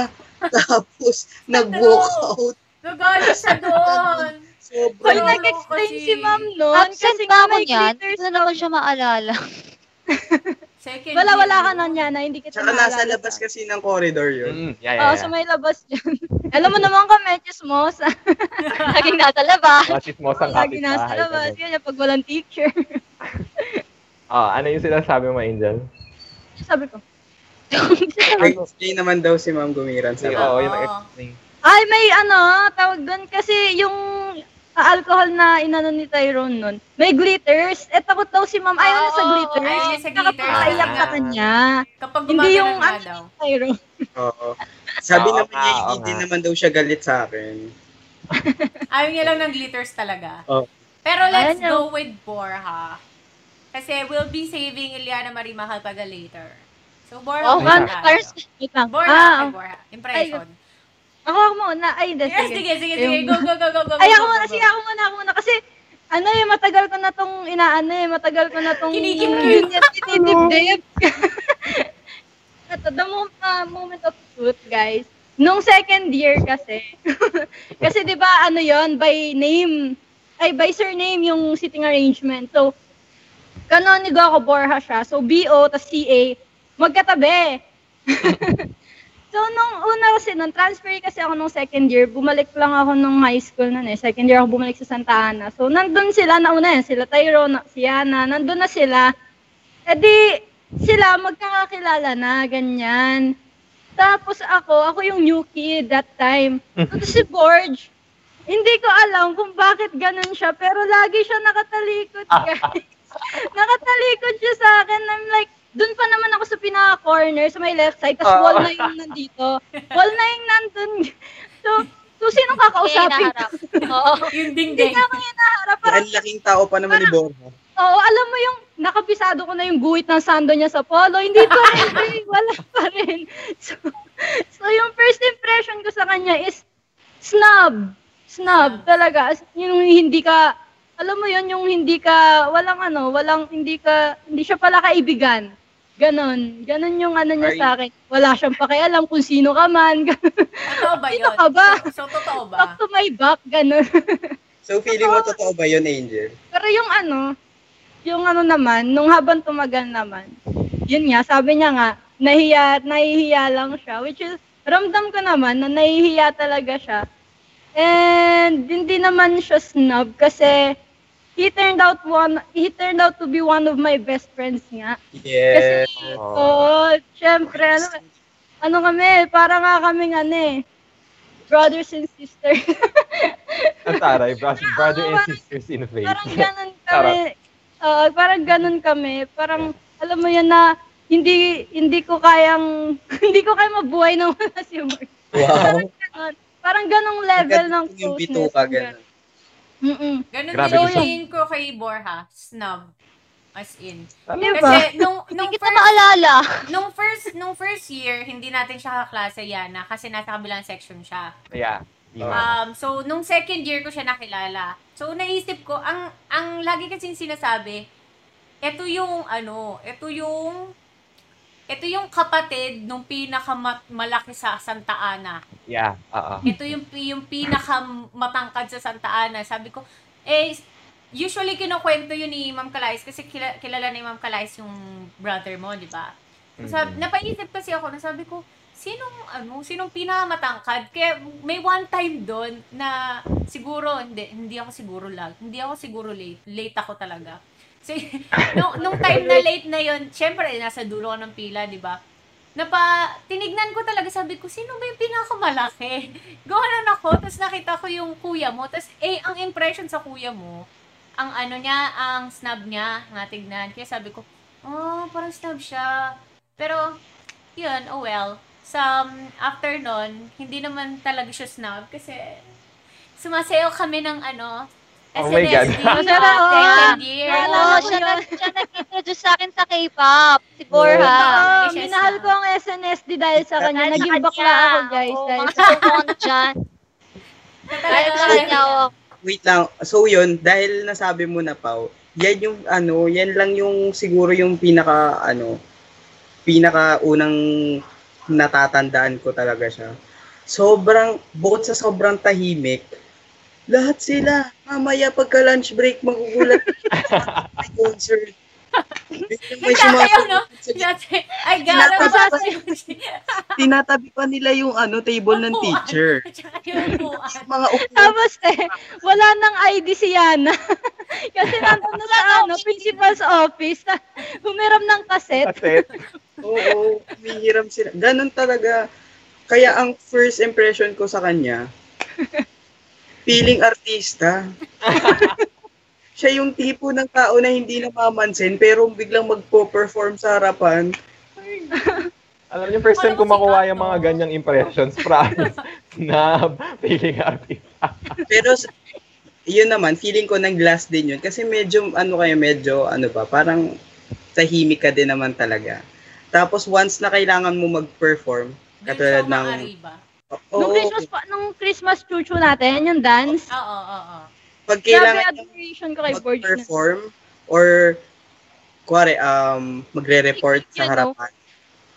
Tapos, nag-walk out. Nagalit siya doon. Sobrang. Kung nag-explain si ma'am noon, absent kasi ba ako niyan? Hindi na naman siya maalala. Wala-wala ka nun yan, na hindi kita saka maalala. Saka nasa labas ka. Kasi ng corridor yun. Mm, yeah, yeah, Oo, yeah. so may labas dyan. Alam mo naman kami, chismosa. Laging nasa labas. Chismosang kapit. Laging nasa labas. Yun yung pag walang teacher. Oh, ano yung sinasabi mo, Angel? Sabi ko. Explain naman daw si Ma'am Gumiran. Oo, oh, yun ang explain. Ay, may ano, tawag doon kasi yung alcohol na inano ni Tyrone nun, may glitters. Eh, takot daw si ma'am. Ayaw oh, na sa glitters. Ayaw na sa glitters. Nakakaiyak ka kanya. Kapag hindi yung ano ni Tyrone. Oo. Sabi oh, naman niya, hindi oh, oh, naman daw siya galit sa akin. Ayaw niya lang ng glitters talaga. Oh. Pero let's ayaw go with Bor, ha? Kasi we'll be saving Eliana Marie Mahalpaga later. So, Bor, oh, Bor, Bor, Bor, impression. Ay, ako muna. Ay, hindi. Yes, sige, sige, sige. Go, go, go, go, go. Ay, ako muna. Sige, ako muna, ako muna. Kasi, ano eh, matagal ko na tong inaano eh, matagal ko na tong kinikip-kip. Kinitip-dip. The moment of truth, guys. Nung second year kasi, kasi di ba ano yon by name, ay, by surname yung sitting arrangement. So, kanonigo ako, Borja siya. So, B O, tas C A, magkatabi. So, nung una kasi, nung transfer kasi ako nung second year, bumalik lang ako nung high school nun eh. Second year ako bumalik sa Santa Ana. So, nandun sila na una eh. Sila Tyrone, si Ana, nandun na sila. E di, sila magkakakilala na, ganyan. Tapos ako, ako yung new kid that time. Tapos si Borge, hindi ko alam kung bakit ganun siya, pero lagi siya nakatalikod, guys. Nakatalikod siya sa akin. I'm like, doon pa naman ako sa pinaka-corner, sa may left side, tapos oh, wall na yung nandito. Wall na yung nandun. So, so sinong kakausapin? Oo, yung dingding. Hindi na akong inaharap. Ang laking tao pa naman ni Borja. Oo, alam mo yung nakapisado ko na yung guhit ng sando niya sa polo. Hindi pa rin, wala pa rin. So, so, yung first impression ko sa kanya is snob. Snob talaga. Yung hindi ka, alam mo yun, yung hindi ka, walang ano, walang, hindi ka, hindi siya pala kaibigan. Ganon. Ganon yung ano niya sa akin. Wala siyang pakialam kung sino ka man. Totoo ba yun? Sino ka ba? So, so, totoo ba? Talk to my back, ganon. So, feeling mo totoo ba yun, Angel? Pero yung ano, yung ano naman, nung habang tumagal naman, yun nga, sabi niya nga, nahiya, nahihiya lang siya, which is, ramdam ko naman na nahihiya talaga siya. And hindi naman siya snob kasi he turned out one he turned out to be one of my best friends nga. Yeah. Kasi oh, syempre ano, ano kami, para nga kaming ano eh, brothers and sisters. Ang taray, brother, brother and sisters in faith. Parang ganun kami. Uh, parang ganun kami. Parang alam mo yan na hindi hindi ko kayang hindi ko kaya mabuhay nang wala si Mark. Wow. Parang ganong level ng closeness. Yung bito ka, gano'n. Mm-mm. Ganun din ko kay Borja, snob. As in. Talaga? Kasi nung, nung, first, nung, first, nung first year, hindi natin siya kaklase Yana kasi nasa kabilang section siya. Yeah. yeah. Um, so, nung second year ko siya nakilala. So, naisip ko, ang ang lagi kasing sinasabi, eto yung, ano, eto yung, ito yung kapatid nung pinakamalaki sa Santa Ana. Yeah, oo. Ito yung, yung pinakamatangkad sa Santa Ana. Sabi ko, eh, usually kinukwento yun ni Ma'am Calais kasi kilala, kilala ni Ma'am Calais yung brother mo, di ba? Mm-hmm. Napaisip kasi ako, nasabi ko, sinong, ano, sinong pinakamatangkad? Kaya may one time doon na siguro, hindi, hindi ako siguro lag, hindi ako siguro late, late ako talaga. So, nung, nung time na late na yon, syempre, nasa dulo ko ng pila, di ba? Napa, tinignan ko talaga, sabi ko, sino ba yung pinakamalaki? Gano'n ako, tapos nakita ko yung kuya mo, tapos, eh, ang impression sa kuya mo, ang ano niya, ang snub niya, nga tignan. Kaya sabi ko, oh, parang snub siya. Pero, yun, oh well. So, after nun, hindi naman talaga siya snub, kasi, sumasayaw kami ng ano, S N S D, oh my God. Second year. Oo, siya nag-introduce sa akin sa K-pop. Si Borja. Minahal ko ang S N S D dahil sa kanya. Naging bakla ako, guys. Dahil sa kanya. Dahil sa kanya ako. Wait lang. So yun, dahil nasabi mo na, Pao, yan yung ano, yan lang yung siguro yung pinaka, ano, pinaka unang natatandaan ko talaga siya. Sobrang, bukod sa sobrang tahimik, lahat sila, mamaya pagka-lunch break, magugulat may concert. Nagkakayaw, no? Ay, gano'n ko sa tinatabi pa nila yung ano table ng teacher. Tapos eh, wala nang I D si Yana. Kasi nandun na sa ano, principal's office. Humiram ng kaset. Kaset? Oo, humihiram sila. Ganun talaga. Kaya ang first impression ko sa kanya, Feeling artista. Siya yung tipo ng tao na hindi namamansin pero biglang magpo-perform sa harapan. Alam niyo, first time ko makuha yung mga ganyang impressions, promise, na feeling artista. Pero yun naman, feeling ko ng glass din yun. Kasi medyo, ano kayo, medyo, ano ba, parang tahimik ka din naman talaga. Tapos once na kailangan mo mag-perform, katulad ng... Oh, nung Christmas pa, nung Christmas chuchu natin, yung dance. Oo, oh, oo, oh, oo. Oh, oh. Pag kailangan mag-perform or kuwari, um, magre-report sa harapan.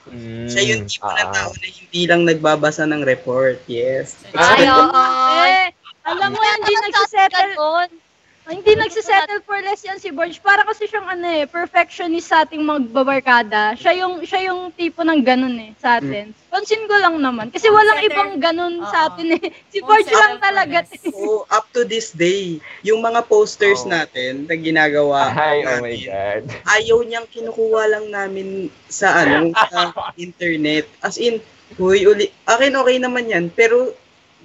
Mm, siya yung tipo ah. ng tao na hindi lang nagbabasa ng report. Yes. Ay, oo. Eh, alam mo, hindi nagsisettle on. Hindi nagsisettle for less yan si Borge. Para kasi siyang ano eh, perfectionist sa ating magbabarkada. Siya yung siya yung tipo ng ganun eh sa atin. Pansin ko lang naman kasi walang ibang ganun uh-oh. sa atin eh. Si Borge lang talaga. Oh, up to this day, yung mga posters oh. natin na ginagawa. Ay, oh my God. Ayaw niyang kinukuha lang namin sa ano, sa internet. As in, huy, uli. Akin okay naman yan, pero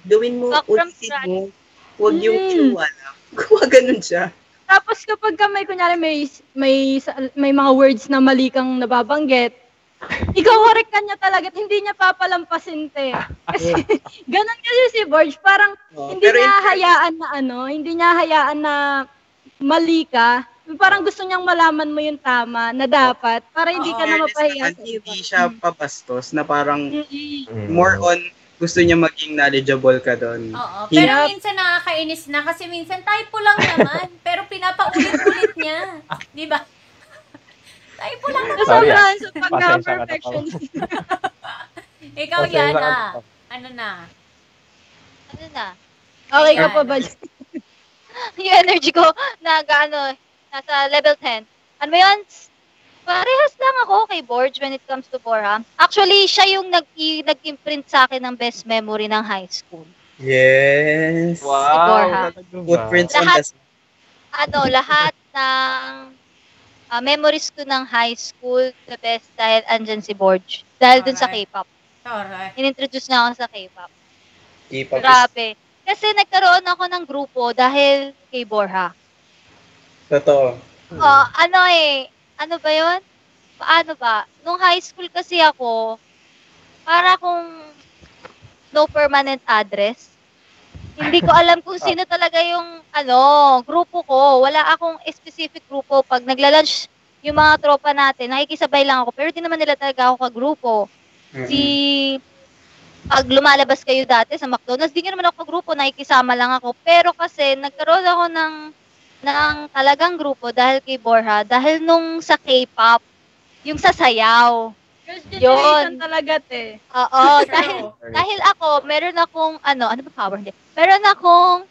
gawin mo, ulitin mo. Huwag mm. yung kinuha lang. Kuha ganun siya. Tapos kapag may, kunyari, may, may, may mga words na mali kang nababanggit, ikaw-correct ka niya talaga at hindi niya papalampasin, te. Kasi, ganun kasi si Borge, parang oh, hindi niya in- hayaan na ano, hindi niya hayaan na mali ka. Parang gusto niyang malaman mo yung tama na dapat para hindi oh, ka na mapahiya. Hindi siya pabastos na parang mm-hmm. more on gusto niya maging knowledgeable ka doon. Oo, pero yeah. minsan nakakainis na kasi minsan typo lang naman, pero pinapaulit-ulit niya. Di ba? Typo lang naman. Sobrang sa pagka-perfection. Ikaw, pasensya Yana. Ka. Ano na? Ano na? Okay Ayan. ka pa ba? Yung energy ko, nag-ano, nasa level ten. Ano yun? Parehas lang ako kay Borge when it comes to Borham. Actually, siya yung nag- i- nag-imprint sa akin ng best memory ng high school. Yes! Wow! Footprints on the... Ano, lahat ng uh, memories ko ng high school, the best dahil andyan si Borge. Dahil Alright. dun sa K-pop. Alright. Inintroduce na ako sa K-pop. K-pop Grabe. Is... Kasi nagkaroon ako ng grupo dahil kay Borha. Totoo. Hmm. Uh, ano eh... Ano ba yun? Paano ba? Nung high school kasi ako, para kung no permanent address. Hindi ko alam kung sino talaga yung, ano, grupo ko. Wala akong specific grupo. Pag nagla-lunch yung mga tropa natin, nakikisabay lang ako. Pero di naman nila talaga ako kagrupo. Mm-hmm. Si, pag lumalabas kayo dati sa McDonald's, di naman ako kagrupo, nakikisama lang ako. Pero kasi, nagkaroon ako ng ng talagang grupo dahil kay Borha, dahil nung sa K-pop, yung sa sayaw. Girls' generation talaga, te. Oo, dahil, dahil ako, meron akong, ano, ano ba power? Hindi. Meron akong,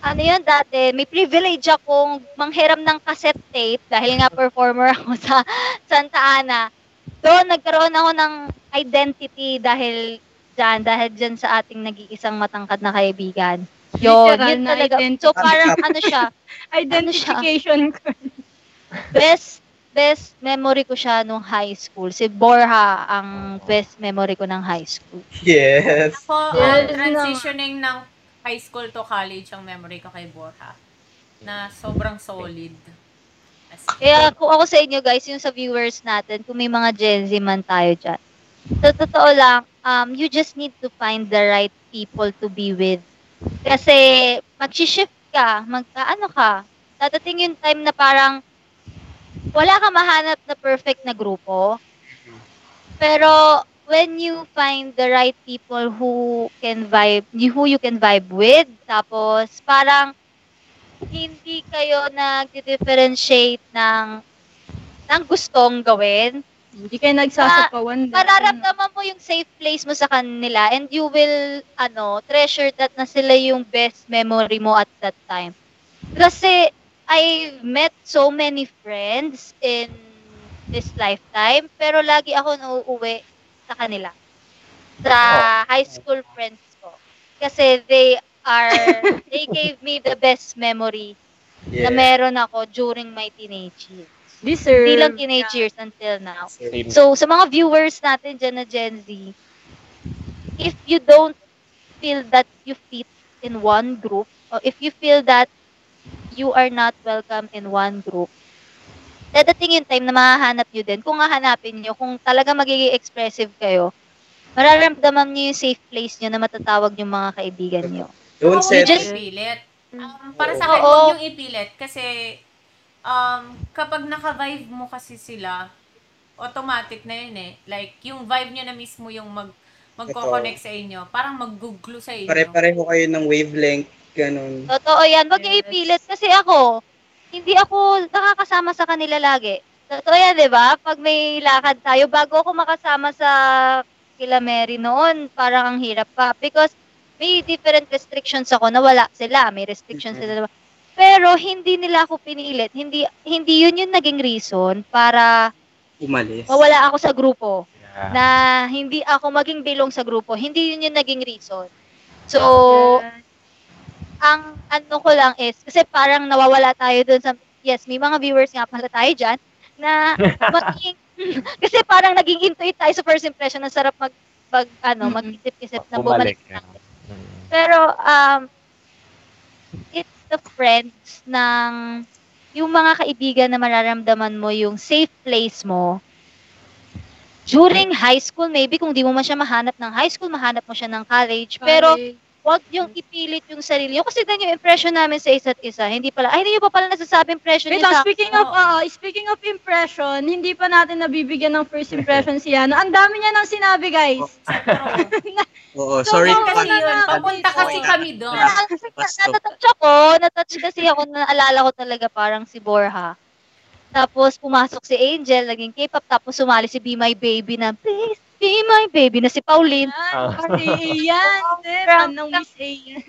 ano yun dati, may privilege akong manghiram ng cassette tape dahil nga performer ako sa Santa Ana. Doon, nagkaroon ako ng identity dahil dyan, dahil dyan sa ating nag-iisang matangkad na kaibigan. Yo, yun talaga. Identity. So, parang ano siya. Identification ko. Ano best, best memory ko siya nung high school. Si Borha ang best memory ko ng high school. Yes. Ako, yes. transitioning ng high school to college ang memory ko kay Borha. Na sobrang solid. As Kaya kung ako sa inyo guys, yung sa viewers natin, kung may mga Gen Z man tayo dyan. Sa totoo lang, um, you just need to find the right people to be with. Kasi mag-shift ka, magka-ano ka, dadating yung time na parang wala ka mahanap na perfect na grupo. Pero when you find the right people who can vibe, who you can vibe with, tapos parang hindi kayo nag-differentiate ng, ng gustong gawin. Hindi kayo nagsasapawan. Ma- mararamdaman mo yung safe place mo sa kanila and you will ano treasure that na sila yung best memory mo at that time. Kasi I've met so many friends in this lifetime pero lagi ako nauuwi sa kanila. Sa high school friends ko. Kasi they are, they gave me the best memory yeah. na meron ako during my teenage years. Deserve. Hindi lang teenage years until now. Same. So, sa mga viewers natin dyan na Gen Z, if you don't feel that you fit in one group, or if you feel that you are not welcome in one group, dadating yung time na mahahanap nyo din. Kung hahanapin nyo, kung talaga magiging expressive kayo, mararamdaman nyo yung safe place nyo na matatawag yung mga kaibigan nyo. Don't so, set just ipilit. Um, para sa akin, huwag yung ipilit. Kasi um, kapag naka-vibe mo kasi sila, automatic na yun eh. Like, yung vibe nyo na mismo yung mag, magko-connect sa inyo. Parang mag-guglo sa inyo. Pare-pareho kayo ng wavelength. Ganun. Totoo yan. Huwag yung ipilit. Kasi ako, hindi ako nakakasama sa kanila lagi. Totoo yan, di ba? Pag may lakad tayo, bago ako makasama sa kila Mary noon, parang ang hirap pa. Because may different restrictions ako na wala sila. May restrictions mm-hmm. sila. Pero hindi nila ako pinilit. Hindi hindi yun yung naging reason para umalis. Mawala ako sa grupo. Yeah. Na hindi ako maging bilong sa grupo. Hindi yun yung naging reason. So, yeah. Ang ano ko lang is, kasi parang nawawala tayo dun sa, yes, may mga viewers nga pala tayo dyan, na maging, kasi parang naging into it tayo sa first impression, ang sarap mag, mag ano, mag-isip-isip na bumalik na. Pero, um, it's the friends ng, yung mga kaibigan na mararamdaman mo, yung safe place mo, during high school, maybe kung di mo man siya mahanap ng high school, mahanap mo siya ng college, pero, huwag yung ipilit yung sarili nyo. Kasi tignan yung impression namin sa isa't isa. Hindi pala, ay, hindi nyo pa pala nasasabi impression nyo sa... Speaking of, uh, speaking of impression, hindi pa natin nabibigyan ng first impression si Yana. Ang dami niya nang sinabi, guys. Oo, so, sorry. Papunta kasi yun. Papunta kasi kami doon. Natouch ako. Natouch kasi ako. Naalala ko talaga parang si Borja. Tapos pumasok si Angel, naging K-pop. Tapos sumali si Be My Baby na, please, Be My Baby na si Pauline. Ah, si Ian. Anong Miss Ian?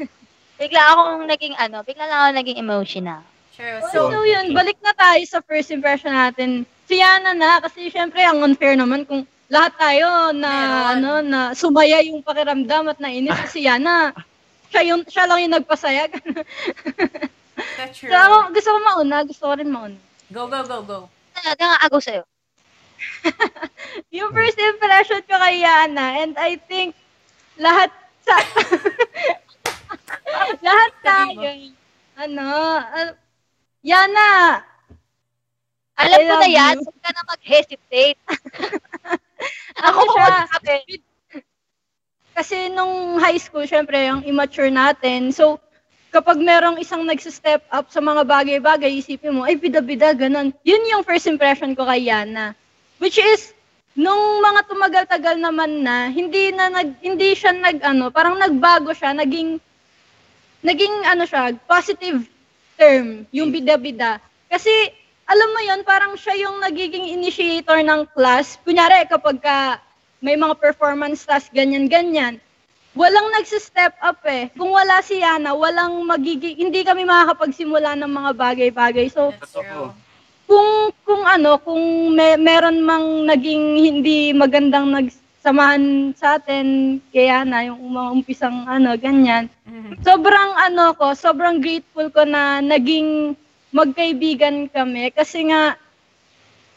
Bigla akong naging ano, bigla lang ako naging emotional. Sure. So, so yun, balik na tayo sa first impression natin. Si Yana na, kasi syempre, ang unfair naman kung lahat tayo na, meron. Ano, na sumaya yung pakiramdam at nainis si Yana. Siya, yung, siya lang yung nagpasayag. That's true. So, ako, gusto ko mauna, gusto ko rin mauna. Go, go, go, go. Talaga nga ako sa'yo. Yung first impression ko kay Yana, and I think lahat sa... lahat tayo. Ano? Uh, Yana! Alam ko na yan, huwag ka na mag-hesitate. Ako siya. Kasi nung high school, syempre, yung immature natin. So, kapag merong isang nag-step up sa mga bagay-bagay, isipin mo, ay, bida-bida, ganun. Yun yung first impression ko kay Yana. Which is, nung mga tumagal-tagal naman na, hindi na nag, hindi siya nag, ano, parang nagbago siya, naging, naging, ano siya, positive term, yung bida-bida. Kasi, alam mo yun, parang siya yung nagiging initiator ng class. Kunyari, kapag ka may mga performance task, ganyan-ganyan, walang nagsi-step up eh. Kung wala si Yana, walang magiging, hindi kami makakapagsimula ng mga bagay-bagay. So, kung kung ano, kung may, meron mang naging hindi magandang nagsamahan sa atin, kay Yana, yung umumpisang ano, ganyan. Sobrang ano ko, sobrang grateful ko na naging magkaibigan kami. Kasi nga,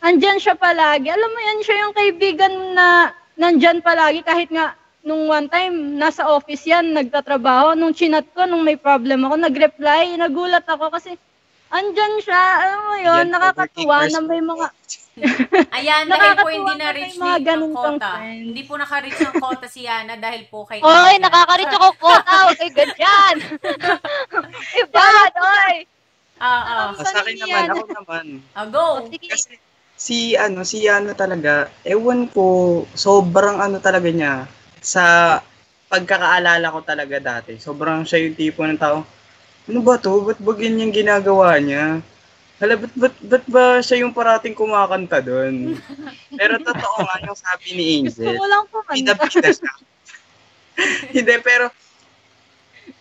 andyan siya palagi. Alam mo yan, siya yung kaibigan na nandyan palagi kahit nga, nung one time, nasa office yan, nagtatrabaho. Nung chinat ko, nung may problem ako, nag-reply, nagulat ako kasi andyan siya, alam mo yun, yan, nakakatuwa na may mga... Ayan, dahil po hindi na-reach na yung quota. Hindi po naka-reach ng quota si Yana dahil po kay... Oy, nakaka-reach ako quota, huwag kayo ganyan! Iba, oy! Oo, sa akin naman, ako naman. I'll go! Kasi si, ano, si Yana talaga, ewan ko, sobrang ano talaga niya. Sa pagkakaalala ko talaga dati, sobrang siya yung tipo ng tao, ano ba to? Ba't ba ganyan ginagawa niya? Hala, ba't, ba't, ba't ba siya yung parating kumakanta doon? Pero totoo nga yung sabi ni Angel. Gusto ko lang kumanta. Bida-bida siya. Hindi, pero,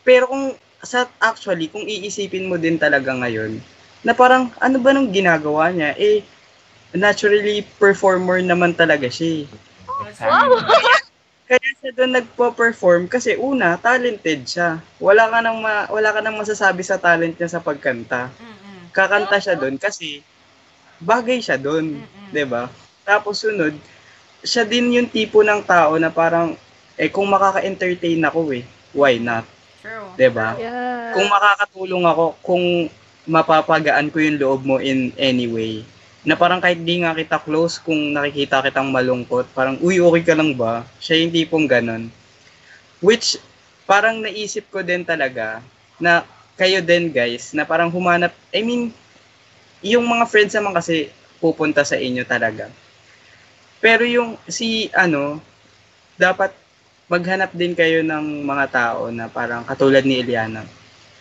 pero kung, sa actually, kung iisipin mo din talaga ngayon, na parang, ano ba nung ginagawa niya? Eh, naturally, performer naman talaga siya. Wow! Kaya siya doon nagpo-perform kasi una, talented siya. Wala ka nang ma- wala ka nang masasabi sa talent niya sa pagkanta. Kakanta siya doon kasi bagay siya doon, 'di ba? Tapos sunod, siya din yung tipo ng tao na parang eh kung makaka-entertain ako eh, why not? True. Diba? Yeah. Kung makakatulong ako, kung mapapagaan ko yung loob mo in any way, na parang kahit di nga kita close, kung nakikita kitang malungkot, parang, uy, okay ka lang ba? Siya yung tipong ganun. Which, parang naisip ko din talaga, na kayo din, guys, na parang humanap, I mean, yung mga friends naman kasi pupunta sa inyo talaga. Pero yung, si, ano, dapat maghanap din kayo ng mga tao na parang katulad ni Eliana.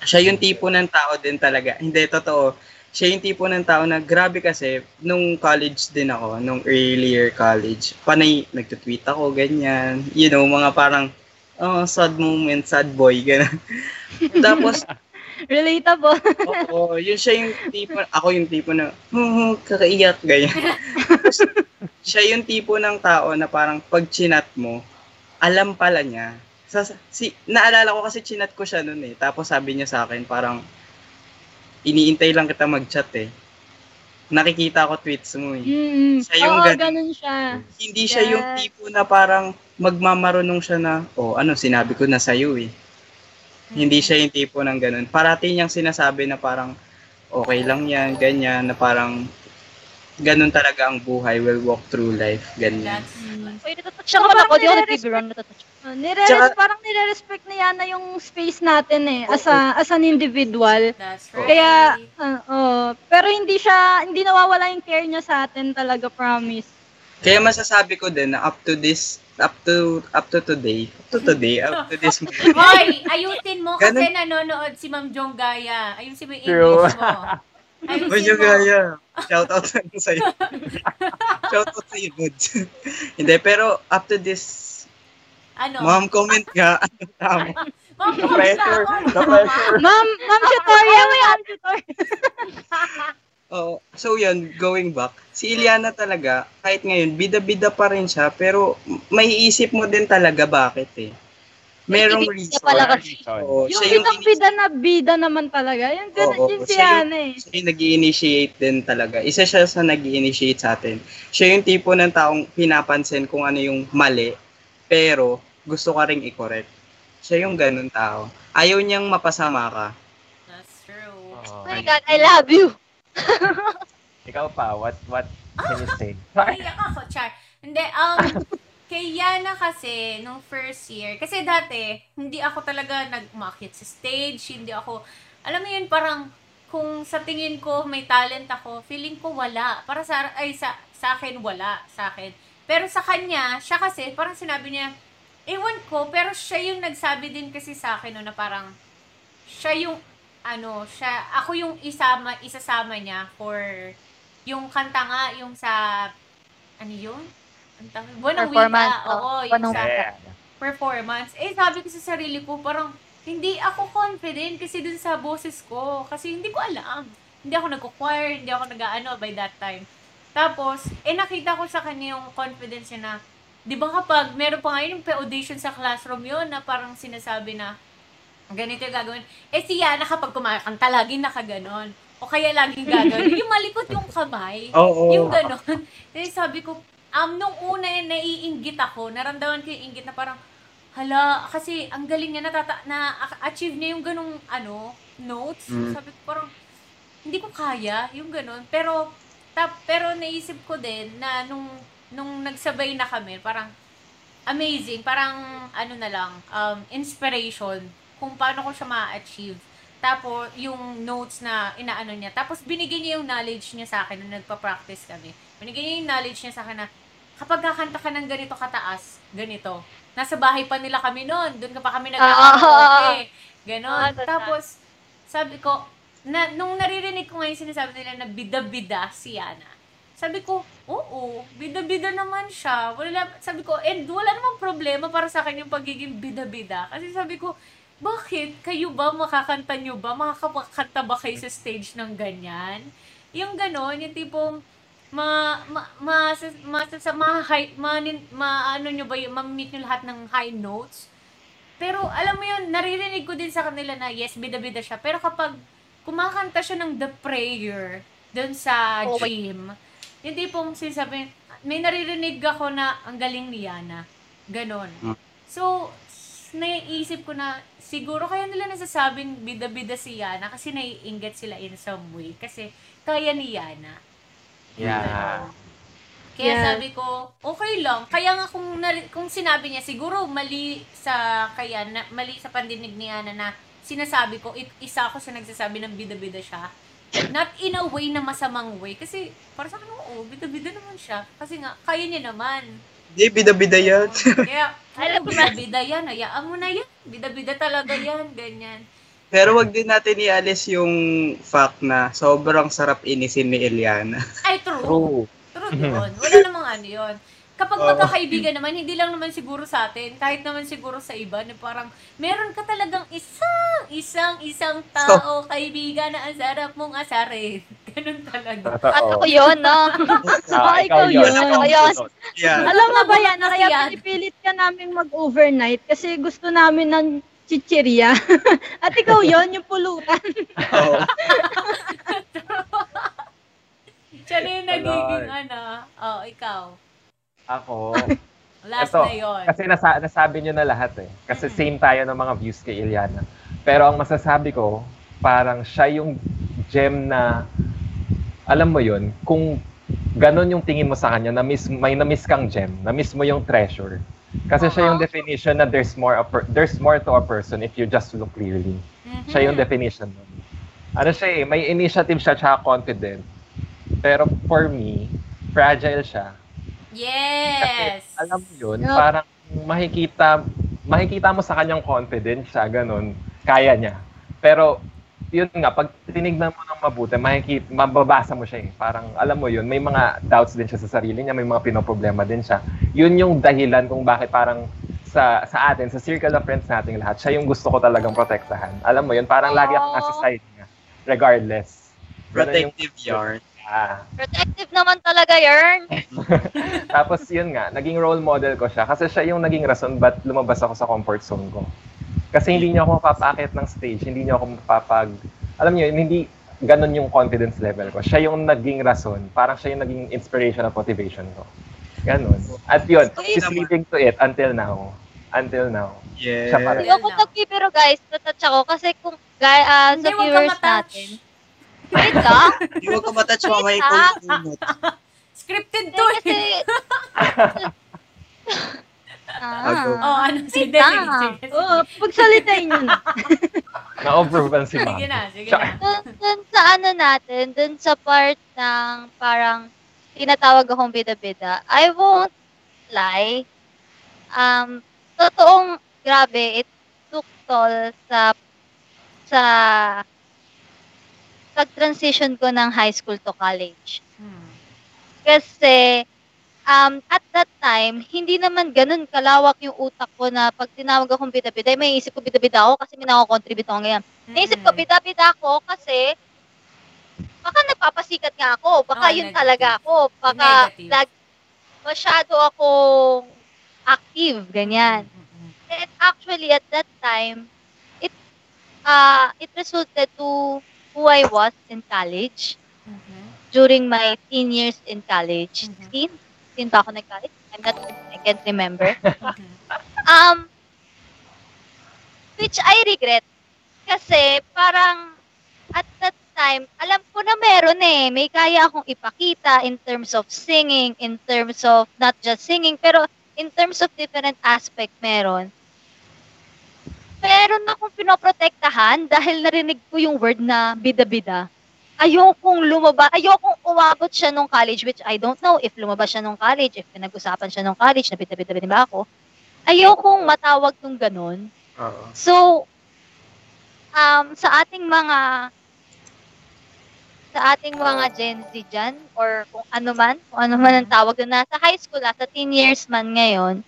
Siya yung tipo ng tao din talaga. Hindi, totoo. Siya yung tipo ng tao na grabe kasi, nung college din ako, nung earlier college, panay, nagtutweet ako, ganyan. You know, mga parang, oh, sad moment, sad boy, gano'n. Tapos, relatable. Oo, yun siya yung tipo, ako yung tipo na, hmm, kakaiyak, ganyan. Tapos, siya yung tipo ng tao na parang pag chinat mo, alam pala niya. Sa, si, naalala ko kasi chinat ko siya noon eh. Tapos sabi niya sa akin, parang, iniintay lang kita mag-chat eh. Nakikita ko tweets mo eh. Mm, siya yung oo, gan- ganun siya. Hindi yes. siya yung tipo na parang magmamarunong siya na, oh ano, sinabi ko na sa'yo eh. Mm. Hindi siya yung tipo ng ganun. Parati niyang sinasabi na parang, okay lang yan, ganyan, na parang, ganun talaga ang buhay, will walk through life, ganyan. Uy, natatouch ako pala ko, di ako natibirang natatouch. Parang nire-respect na yan na yung space natin eh, oh, as, a, oh. as an individual. That's right. Kaya, uh, oh, pero hindi siya, hindi nawawala yung care niya sa atin talaga, promise. Kaya masasabi ko din na up to this, up to, up to today, up to today, up to this moment. Hoy, ayutin mo kasi ganun, nanonood si Ma'am Jonggaya. Ayun si Ma'am English mo. Ma'am Jonggaya, shout out sa iyo. Shout out sa iyo, bud. Hindi, pero after this, ano? Ma'am, comment ka. Ano, ma'am, the pressure. The pressure. Ma'am, ma'am, tutorial. Ma'am, tutorial. Oh, so yun, going back, si Eliana talaga, kahit ngayon, bida-bida pa rin siya, pero maiisip mo din talaga bakit eh. Merong reason. Oh, yung bidang bida na bida naman talaga. Yung ganun oh, oh, yung siya na eh. Siya yung nag-i-initiate din talaga. Isa siya sa nag-i-initiate sa atin. Siya yung tipo ng taong pinapansin kung ano yung mali, pero gusto ka ring i-correct. Siya yung ganun tao. Ayaw niyang mapasama ka. That's true. Oh, oh my God, I love you. Ikaw pa, what what can you say? Ay, ako, char. Hindi, um... Kaya na kasi, nung first year, kasi dati, hindi ako talaga nag-umakyat sa stage, hindi ako, alam mo yun, parang, kung sa tingin ko, may talent ako, feeling ko wala. Para sa, ay, sa, sa akin, wala, sa akin. Pero sa kanya, siya kasi, parang sinabi niya, ewan ko, pero siya yung nagsabi din kasi sa akin, no, na parang, siya yung, ano, siya, ako yung isama, isasama niya for, yung kanta nga, yung sa, ano yun? Buwan ng wika, oo, yung sa yeah. performance. Eh, sabi ko sa sarili ko, parang, hindi ako confident kasi dun sa boses ko. Kasi hindi ko alam. Hindi ako nag-choir, hindi ako nag-ano by that time. Tapos, eh, nakita ko sa kanya yung confidence niya na, di ba kapag, meron pa ngayon yung audition sa classroom yun na parang sinasabi na, ganito yung gagawin. Eh, siya, nakapag kumakanta, lagi nakaganon. O kaya laging gagawin. Yung malikot yung kamay. Oh, oh. Yung ganon. Eh, sabi ko, Um, nung una, naiinggit ako, naramdaman ko yung inggit na parang, hala, kasi ang galing niya, natata- na-achieve niya yung ganung ano, notes. Mm. Sabi ko parang, hindi ko kaya, yung ganun. Pero, tap, pero naisip ko din na nung, nung nagsabay na kami, parang amazing, parang ano na lang, um, inspiration, kung paano ko siya ma-achieve. Tapos, yung notes na inaano niya. Tapos, binigyan niya yung knowledge niya sa akin nung nagpa-practice kami. Binigyan niya yung knowledge niya sa akin na kapag kakanta ka ng ganito kataas, ganito. Nasa bahay pa nila kami noon. Doon ka pa kami nag-aakot. Oh, eh. Ganon. Oh, tapos, sabi ko, na, nung naririnig ko ngayon sinasabi nila na bida-bida si Yana. Sabi ko, oo, bida-bida naman siya. Wala, sabi ko, and wala namang problema para sa akin yung pagiging bida-bida. Kasi sabi ko, bakit? Kayo ba? Makakanta nyo ba? Makakakanta ba kayo sa stage ng ganyan? Yung ganon, yung tipong, ma ma ma ma sa ma high ma, ma ano nyo ba yung ma-meet nyo lahat ng high notes. Pero alam mo yun, naririnig ko din sa kanila na yes, bida-bida siya. Pero kapag kumakanta siya ng The Prayer dun sa oh, gym, yung tipong sinasabi, may naririnig ako na ang galing ni Yana. Ganon. So, naiisip ko na siguro kaya nila nasasabing bida-bida si Yana kasi naiinggit sila in some way. Kasi kaya ni Yana. Yeah. Ano? Kaya yeah. sabi ko, okay lang. Kaya nga kung, kung sinabi niya, siguro mali sa kaya, na, mali sa pandinig ni Yana na sinasabi ko, isa ako sa nagsasabi ng bida-bida siya. Not in a way na masamang way. Kasi para sa akin, oo, bida-bida naman siya. Kasi nga, kaya niya naman. Hindi, bida-bida yan. Kaya, alam ko na, bida yan, hayaan mo na yan. Bida-bida talaga yan, ganyan. Pero wag din natin i-alis yung fact na sobrang sarap inisin ni Eliana. Ay, true. True. True doon. Wala namang ano yun. Kapag magkakaibigan naman, hindi lang naman siguro sa atin, kahit naman siguro sa iba, na parang meron ka talagang isang, isang, isang tao, kaibigan na ang sarap mong asarin. Ganun talaga. At ako yun, no? Ah, ikaw yun. Ako yun. Yeah. Alam mo ba yan, kaya pinipilit ka namin mag-overnight kasi gusto namin ng chichirya. At ikaw yun, yung pulutan. Oo. Siya na yung nagiging ano. Oh, ikaw. Ako. Last ito, na yun. Kasi nasa, nasabi nyo na lahat eh. Kasi mm-hmm. same tayo ng mga views kay Eliana. Pero ang masasabi ko, parang siya yung gem na, alam mo yun, kung ganun yung tingin mo sa kanya, na-miss, may na-miss kang gem, na-miss mo yung treasure. Kasi uh-huh. siya yung definition na there's more, a per- there's more to a person if you just look clearly. Mm-hmm. Siya yung definition nun. Ano siya eh, may initiative siya tsaka confident. Pero for me, fragile siya. Yes! Kasi alam mo yun, no. parang makikita, makikita mo sa kanyang confidence siya, ganun, kaya niya. Pero yun nga, pag tinignan mo ng mabuti, makikita, mababasa mo siya eh. Parang alam mo yun, may mga doubts din siya sa sarili niya, may mga pinoproblema din siya. Yun yung dahilan kung bakit parang sa sa atin, sa circle of friends natin lahat, siya yung gusto ko talagang protektahan. Alam mo yun, parang oh. lagi ako nasa side niya, regardless. Protective yarn. Ah. Protective naman talaga, Yarn. Tapos yun nga, naging role model ko siya kasi siya yung naging rason ba't lumabas ako sa comfort zone ko. Kasi hindi niya ako mapapakit ng stage, hindi niya ako mapapag... Alam niyo, hindi ganun yung confidence level ko. Siya yung naging rason, parang siya yung naging inspiration at motivation ko. Ganun. At yun, so, she's leading to it until now. Until now. Yeah. Hindi ako nag-kibiro guys, natouch ako kasi kung uh, sa viewers natin... Wait ka? Hindi mo ko matouch mamaya kung scripted to kasi... ah. Oh, ano si Derek? Oo, pagsalitain nyo na. Na-overwhelm si Ma'am. Sige na, sige na. Dun, dun sa ano natin, dun sa part ng parang tinatawag akong bida-bida, I won't lie. Um, totoong grabe, it took toll sa sa pag-transition ko ng high school to college. Hmm. Kasi, um, at that time, hindi naman ganun kalawak yung utak ko na pag tinawag akong bida-bida, may isip ko bida-bida ako kasi may nakakontribute ako ngayon. Mm-hmm. Naisip ko bida-bida ako kasi baka nagpapasikat nga ako, baka oh, yun negative. Talaga ako, baka lag- masyado akong active, ganyan. Mm-hmm. And actually, at that time, it, uh, it resulted to who I was in college, mm-hmm. during my teen years in college. Mm-hmm. Teen? Teen pa ako nag-college? I'm not, I can't remember. Mm-hmm. um, which I regret. Kasi parang at that time, alam ko na meron eh. May kaya akong ipakita in terms of singing, in terms of not just singing, pero in terms of different aspect meron. Meron akong pinoprotektahan dahil narinig ko yung word na bida-bida. Ayokong lumabas, ayokong umabot siya nung college, which I don't know if lumabas siya nung college, if pinag-usapan siya nung college, na bida-bida din ba ako. Ayokong matawag nung ganun. Uh-huh. So, um, sa ating mga, sa ating mga Gen Z dyan, or kung ano man, kung ano man ang tawag na nasa high school, nasa teen years man ngayon,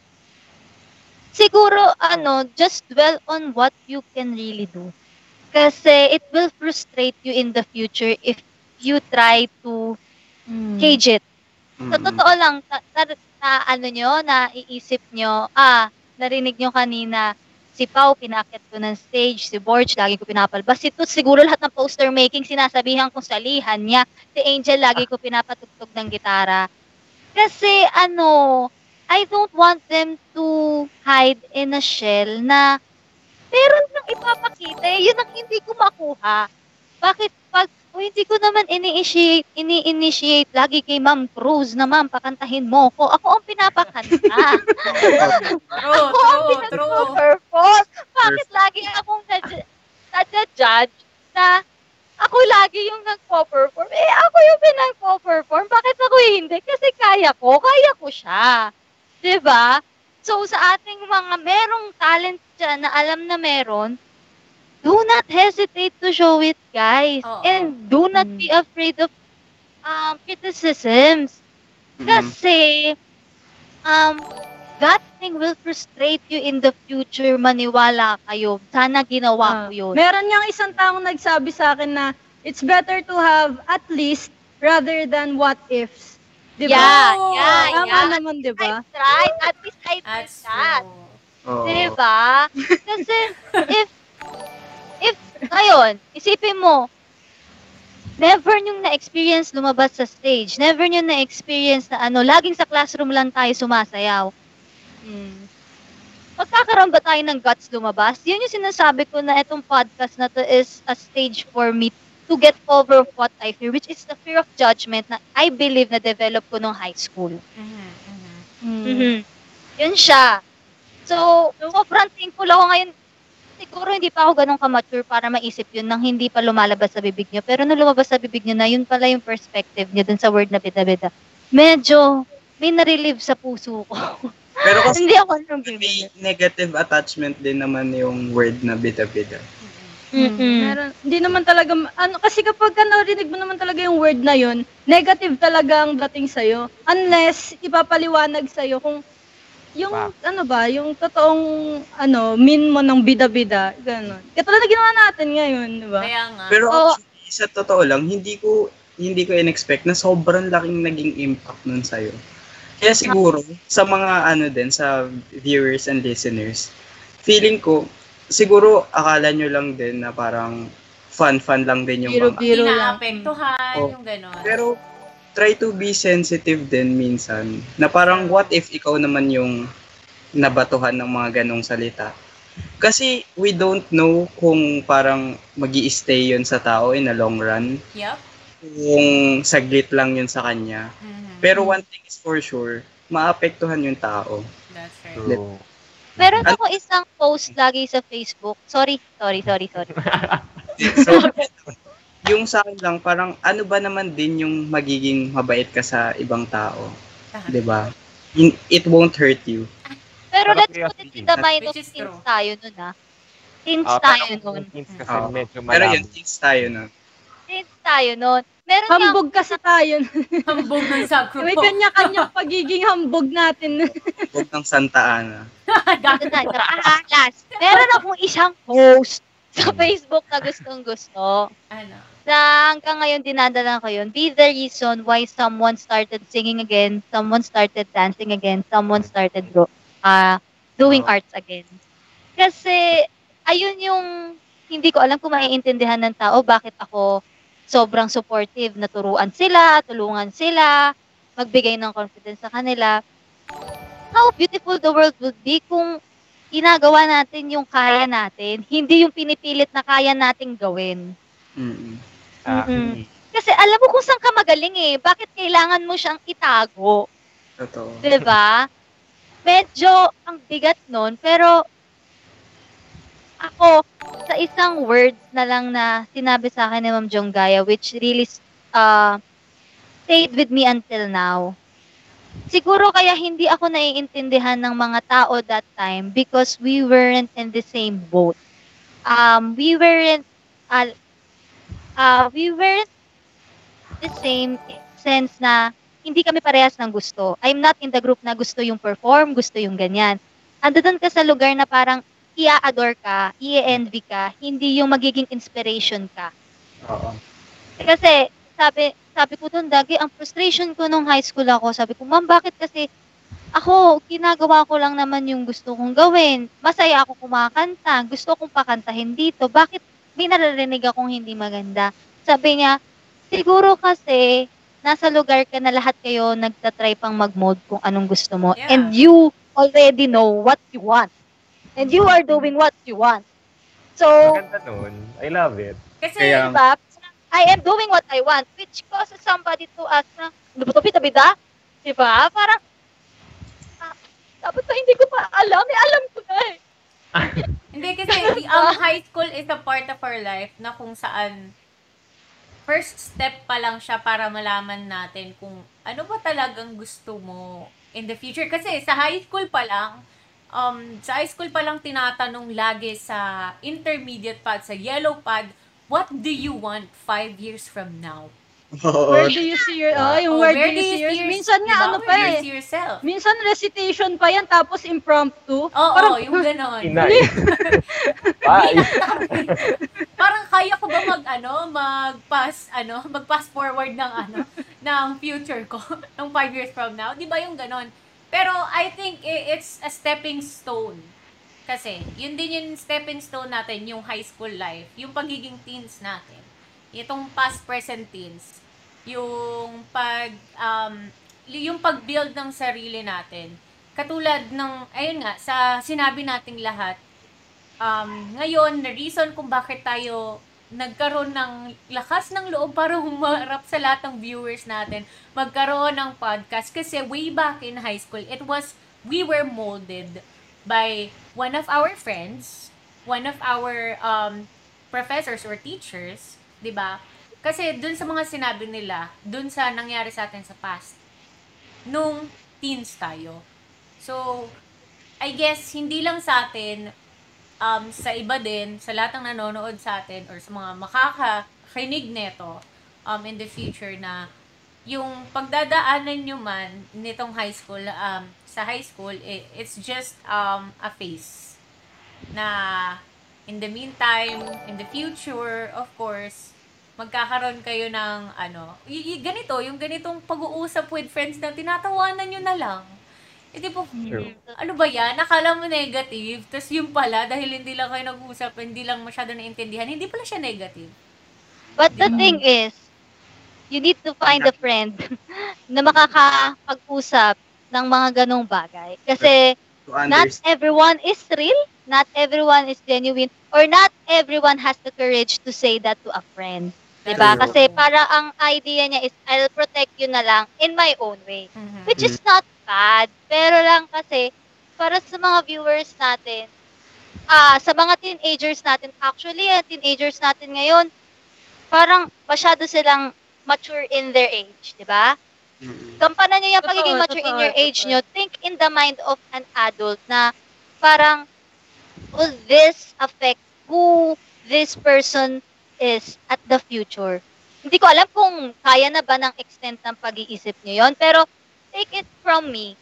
siguro, ano, just dwell on what you can really do. Kasi it will frustrate you in the future if you try to mm. cage it. Mm. Sa totoo lang, na, na, na ano nyo, naiisip nyo, ah, narinig nyo kanina, si Pau, pinakit ko ng stage, si Borch, lagi ko pinapalbas. Si Tut, siguro lahat ng poster making, sinasabihan kong salihan niya. Si Angel, lagi ko pinapatugtog ng gitara. Kasi, ano... I don't want them to hide in a shell na meron nang ipapakita. Yun ang hindi ko makuha. Bakit pag oh, hindi ko naman ini-initiate, ini-initiate lagi kay Ma'am Cruz na Ma'am, pakantahin mo ko. Ako ang pinapakanta. True, ako ang pinag-perform. Bakit lagi akong nadya-judge na ako lagi yung nagpo-perform? Eh, ako yung pinag-perform. Bakit ako hindi? Kasi kaya ko. Kaya ko siya. Diba? So, sa ating mga merong talent dyan na alam na meron, do not hesitate to show it, guys. Oh, and do not mm. be afraid of um, criticisms. Mm. Kasi, um, that thing will frustrate you in the future. Maniwala kayo. Sana ginawa ko yun. Meron niyang isang taong nagsabi sa akin na, it's better to have at least rather than what ifs. Diba? Yeah, oh, yeah, yeah. Tama naman, diba? I tried. At least I did that. Oh. Diba? Kasi, if If, ngayon, isipin mo, never niyong na-experience lumabas sa stage. Never niyong na-experience na ano, laging sa classroom lang tayo sumasayaw. Hmm. Magkakaroon ba tayo ng guts lumabas? Yun yung sinasabi ko na itong podcast na to is a stage for me to get over what I fear, which is the fear of judgment na I believe na develop ko nung high school. Uh-huh, uh-huh. Mm-hmm. Yun siya. So, sobrang thankful ako ngayon. Siguro hindi pa ako ganun ka-mature para maisip yun nang hindi pa lumalabas sa bibig niyo. Pero nung lumabas sa bibig niyo na, yun pala yung perspective niyo dun sa word na bida-bida. Medyo, may na-relieve sa puso ko. Pero kasi hindi ako nung bibig. Negative attachment din naman yung word na bida-bida. Mm-hmm. Meron, hindi naman talaga, ano, kasi kapag ka narinig mo naman talaga yung word na yun, negative talaga ang dating sa'yo. Unless ipapaliwanag sa'yo kung yung, wow. ano ba, yung totoong, ano, mean mo ng bida-bida, gano'n. Katulad na ginawa natin ngayon, di ba? Kaya nga. Pero oh, actually, sa totoo lang, hindi ko, hindi ko in-expect na sobrang laking naging impact nun sa'yo. Kaya siguro, sa mga, ano din, sa viewers and listeners, feeling ko, siguro, akala nyo lang din na parang fun-fun lang din yung biro, mga... Biro-biro lang. Inaapektuhan, oh, yung gano'n. Pero, try to be sensitive din minsan. Na parang what if ikaw naman yung nabatuhan ng mga ganong salita? Kasi we don't know kung parang magi-stay yun sa tao in a long run. Yep. Kung saglit lang yun sa kanya. Mm-hmm. Pero one thing is for sure, maapektuhan yung tao. That's right. So, Let- meron ako isang post lagi sa Facebook. Sorry, sorry, sorry, sorry. So, yung sa akin lang, parang ano ba naman din yung magiging mabait ka sa ibang tao. Uh-huh. Diba? In, it won't hurt you. Pero let's put it in the mind of teens tayo nun, ha? Teens uh, tayo nun. Teens kasi oh. medyo marami. Pero yun, teens tayo nun. Teens tayo nun. Meron hambog yung... kasi tayo nun. Hambog ng subgroup. May kanya-kanya pagiging hambog natin. Hambog ng Santa Ana. Ito na, ito. Ah, last. Meron akong isang post sa Facebook na gustong-gusto. Ano? Na hanggang ngayon dinadala ko yun, be the reason why someone started singing again, someone started dancing again, someone started uh, doing arts again. Kasi, ayun yung hindi ko alam kung maiintindihan ng tao, bakit ako sobrang supportive, naturuan sila, tulungan sila, magbigay ng confidence sa kanila. How beautiful the world would be kung ginagawa natin yung kaya natin, hindi yung pinipilit na kaya nating gawin. Mm-hmm. Mm-hmm. Kasi alam mo kung saan ka magaling eh. Bakit kailangan mo siyang itago? Totoo. Diba? Medyo ang bigat nun, pero ako, sa isang word na lang na sinabi sa akin ni Ma'am Jonggaya, which really uh, stayed with me until now. Siguro kaya hindi ako naiintindihan ng mga tao that time because we weren't in the same boat. Um, we weren't uh, Uh, we weren't the same sense na hindi kami parehas ng gusto. I'm not in the group na gusto yung perform, gusto yung ganyan. Ando doon ka sa lugar na parang ia-adore ka, i-envy ka, hindi yung magiging inspiration ka. Uh-huh. Kasi sabi sabi ko doon dagi, ang frustration ko nung high school ako, sabi ko, ma'am, bakit kasi ako, ginagawa ko lang naman yung gusto kong gawin. Masaya ako kumakanta, gusto kong pakantahin dito. Bakit may naririnig akong hindi maganda? Sabi niya, siguro kasi nasa lugar ka na lahat kayo nagtatry pang mag-mold kung anong gusto mo. Yeah. And you already know what you want. And you are doing what you want. So, maganda nun. I love it. Kasi, kaya, diba, I am doing what I want, which causes somebody to ask na, lupit-lupit-abida? Diba? Parang, ah, dapat na hindi ko pa alam. Eh, alam ko na eh. Hindi kasi, ang high school is a part of our life na kung saan first step pa lang siya para malaman natin kung ano ba talagang gusto mo in the future. Kasi sa high school pa lang, um, sa high school pa lang tinatanong lagi sa intermediate pad, sa yellow pad, what do you want five years from now? Where do you see your oh, yung oh, where, where do you see yourself? Minsan nga diba, ano pa eh. Minsan recitation pa yan tapos impromptu. Oo, oh, parang, oh, yung gano'n. Parang kaya ko ba mag ano, mag-pass ano, mag-pass forward ng ano ng future ko ng five years from now, 'di ba yung gano'n? Pero I think it's a stepping stone. Kasi yun din yung stepping stone natin, yung high school life, yung pagiging teens natin. Itong past present teens, yung pag um yung pag-build ng sarili natin. Katulad ng ayun nga sa sinabi nating lahat. Um ngayon, the reason kung bakit tayo nagkaroon ng lakas ng loob para humarap sa lahat ng viewers natin, magkaroon ng podcast kasi way back in high school, it was we were molded by one of our friends, one of our um professors or teachers. Diba? Kasi dun sa mga sinabi nila, dun sa nangyari sa atin sa past, nung teens tayo. So, I guess, hindi lang sa atin, um, sa iba din, sa lahat ng nanonood sa atin, or sa mga makakarinig neto um, in the future na yung pagdadaanan nyo man nitong high school, um, sa high school, it, it's just um, a phase na in the meantime, in the future, of course, magkakaroon kayo ng, ano, y- y- ganito, yung ganitong pag-uusap with friends na tinatawanan nyo na lang. E di po, ano ba yan? Nakala mo negative, tapos yung pala, dahil hindi lang kayo nag-uusap, hindi lang masyado naintindihan, hindi pala siya negative. But diba? The thing is, you need to find a friend na makakapag-usap ng mga ganong bagay. Kasi, not everyone is real, not everyone is genuine, or not everyone has the courage to say that to a friend. Diba? Kasi para ang idea niya is, I'll protect you na lang in my own way. Mm-hmm. Which is not bad. Pero lang kasi, para sa mga viewers natin, ah uh, sa mga teenagers natin, actually, uh, teenagers natin ngayon, parang masyado silang mature in their age. Diba? Kampanan niyo yung pagiging mature in your age niyo. Think in the mind of an adult na parang, will this affect who this person is at the future? Hindi ko alam kung kaya na ba ng extent ng pag-iisip niyo yon, pero take it from me.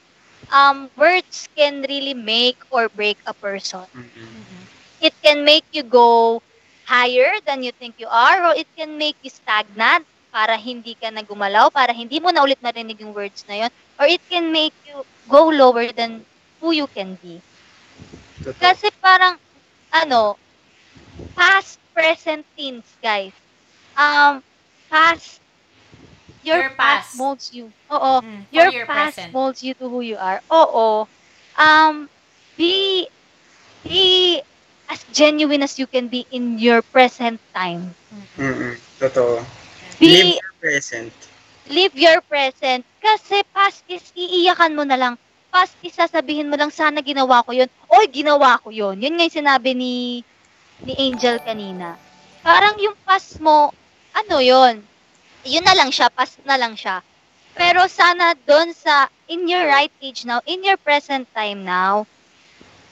Um, words can really make or break a person. Mm-hmm. It can make you go higher than you think you are, or it can make you stagnant. Para hindi ka na gumalaw, para hindi mo na ulit narinig yung words na yun, or it can make you go lower than who you can be. Kasi parang, ano, past, present, teens, guys. Um, past, your, your past. past molds you. Oo. Mm, your your past present. molds you to who you are. Oo. Um, be, be as genuine as you can be in your present time. Mm-mm. Totoo. Be, live your present. Live your present. Kasi past is, iiyakan mo na lang. Past is, sasabihin mo lang, sana ginawa ko yun. Oy, ginawa ko yun. Yun nga yung sinabi ni, ni Angel kanina. Parang yung past mo, ano yun? Yun na lang siya, past na lang siya. Pero sana doon sa, in your right age now, in your present time now,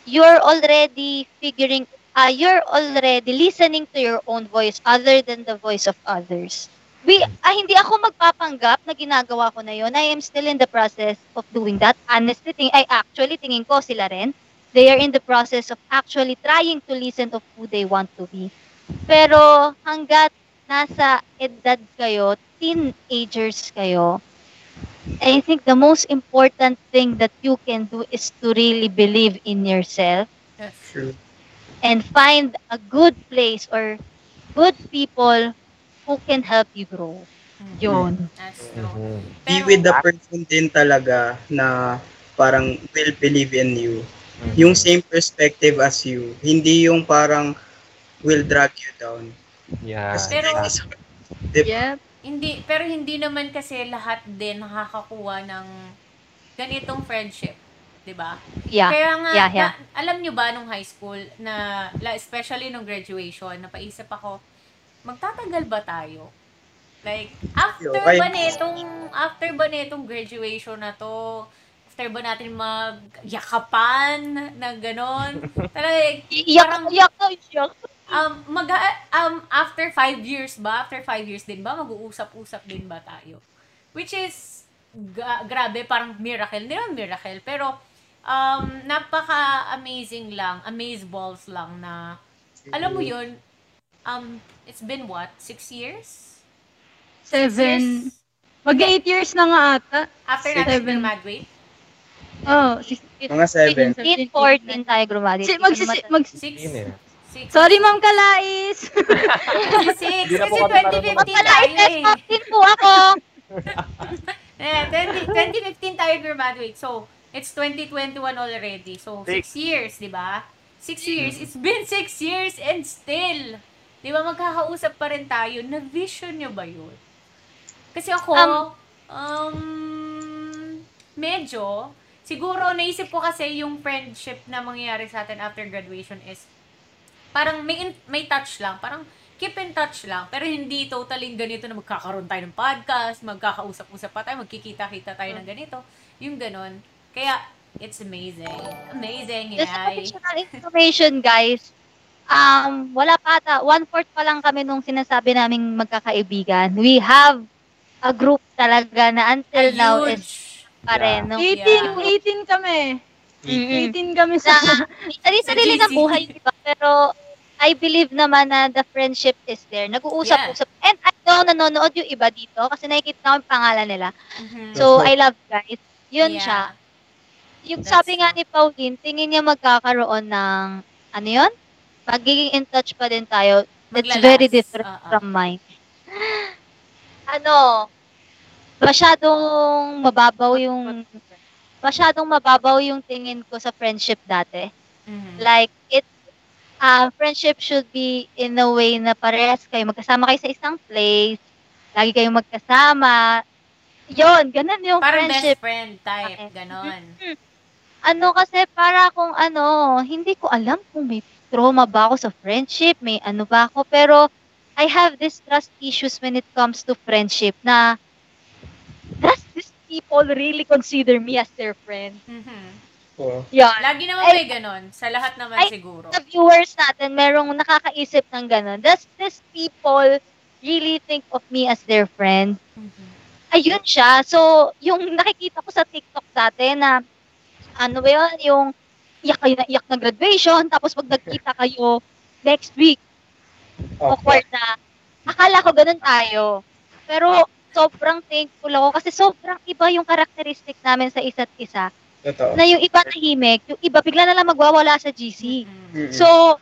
you're already figuring, uh, you're already listening to your own voice other than the voice of others. We, ah, hindi ako magpapanggap na ginagawa ko na yun. I am still in the process of doing that. Honestly, ting- I actually, tingin ko sila rin, they are in the process of actually trying to listen of who they want to be. Pero hanggat nasa edad kayo, teenagers kayo, I think the most important thing that you can do is to really believe in yourself. That's true. And find a good place or good people who can help you grow. Yun. Mm-hmm. Pero, be with the person din talaga na parang will believe in you. Mm-hmm. Yung same perspective as you. Hindi yung parang will drag you down. Yeah. Kasi pero, is, yeah. Hindi, pero hindi naman kasi lahat din nakakakuha ng ganitong friendship. Diba? Yeah. Kaya nga, yeah, yeah. Na, alam nyo ba nung high school, na especially nung graduation, napaisip ako, magtatagal ba tayo? Like, after Yo, ba netong, after ba netong graduation na to, after ba natin mag-yakapan na gano'n? Talaga, parang, yak, yak, yak. Um, mag, um, after five years ba? After five years din ba? Mag-uusap-usap din ba tayo? Which is, gra- grabe, parang miracle. Hindi naman miracle, pero, Um, napaka-amazing lang, amazeballs lang na, alam mo yun, um, it's been what? Six years? Seven. Mag-eight years na nga ata. After natin graduate? Oh, six, eight, mga seven. Eight, fourteen tayo graduate. Mag-six. Sorry, Ma'am Calais. Six. Kasi twenty fifteen tayo eh. Calais, po ako. twenty fifteen tayo graduate, so, it's twenty twenty-one already. So, six, six years, di ba? Six years. It's been six years and still. Di ba, magkakausap pa rin tayo. Na-vision nyo ba yun? Kasi ako, um, um, medyo, siguro naisip ko kasi yung friendship na mangyayari sa atin after graduation is, parang may, may touch lang. Parang keep in touch lang. Pero hindi totally ganito na magkakaroon tayo ng podcast, magkakausap-usap pa tayo, magkikita-kita tayo ng ganito. Yung ganon. Kaya, it's amazing. Amazing, yay. Just additional information, guys. Um, wala pa ata. One-fourth pa lang kami nung sinasabi naming magkakaibigan. We have a group talaga na until a now huge. Is pa rin. Yeah. No? eighteen, yeah. eighteen kami. Mm-hmm. eighteen kami sa... Sarili-sarili na buhay, diba? Pero, I believe naman na the friendship is there. Nag-uusap-usap. Yeah. And I know nanonood yung iba dito kasi nakikita ko yung pangalan nila. Mm-hmm. So, I love guys. Yun yeah. siya. Yung That's sabi nga ni Pauline, tingin niya magkakaroon ng, ano yun? Magiging in touch pa din tayo. That's maglalas. Very different uh-uh. from mine. Ano, masyadong mababaw yung, masyadong mababaw yung tingin ko sa friendship dati. Mm-hmm. Like, it, uh, friendship should be in a way na parehas kayo. Magkasama kayo sa isang place. Lagi kayong magkasama. Yun, ganun yung parang friendship. Parang best friend type, okay. Ganun. Mm-hmm. Ano kasi, para kung ano, hindi ko alam kung may trauma ba ako sa friendship, may ano ba ako, pero I have this trust issues when it comes to friendship na does these people really consider me as their friend? Mm-hmm. Cool. Yeah. Lagi naman may ganun. Sa lahat naman I, siguro. Sa viewers natin, merong nakakaisip ng ganun. Does these people really think of me as their friend? Mm-hmm. Ayun siya. So, yung nakikita ko sa TikTok dati na, ano ba yun, yung iyak kayo na iyak na graduation, tapos pag nagkita kayo next week, awkward okay. na. Akala ko ganun tayo. Pero, sobrang thankful ako kasi sobrang iba yung characteristic namin sa isa't isa. Ito. Na yung iba tahimik, yung iba bigla na lang magwawala sa G C. Mm-hmm. So,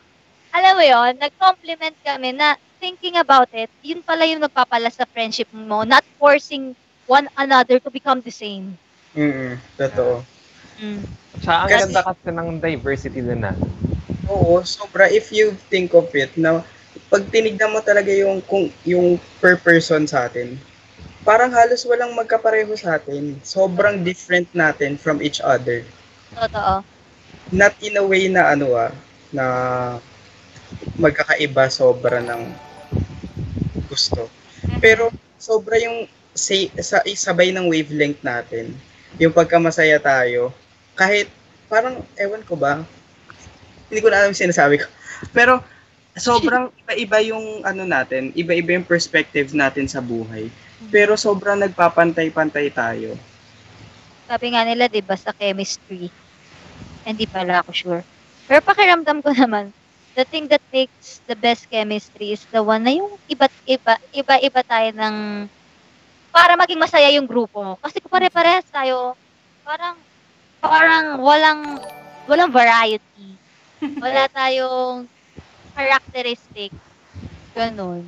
alam mo yun, nag-compliment kami na, thinking about it, yun pala yung nagpapala sa friendship mo, not forcing one another to become the same. Mm-mm, totoo. Mm. Tsaka ang ganda kasi ng diversity din na. Oo, sobra. If you think of it, na pag tinignan mo talaga yung, kung, yung per person sa atin, parang halos walang magkapareho sa atin. Sobrang different natin from each other. Totoo. Not in a way na ano ah, na magkakaiba sobra ng gusto. Pero sobra yung say, sa, sabay ng wavelength natin. Yung pagkamasaya tayo, kahit parang, ewan ko ba, hindi ko na alam yung sinasabi ko. Pero sobrang iba-iba yung ano natin, iba-iba yung perspective natin sa buhay. Pero sobrang nagpapantay-pantay tayo. Sabi nga nila, diba, sa chemistry. Hindi pala ako sure. Pero pakiramdam ko naman, the thing that makes the best chemistry is the one na yung iba't iba, iba-iba tayo ng para maging masaya yung grupo. Kasi kung pare-parehas tayo, parang parang walang walang variety. Wala tayong characteristic. Ganun.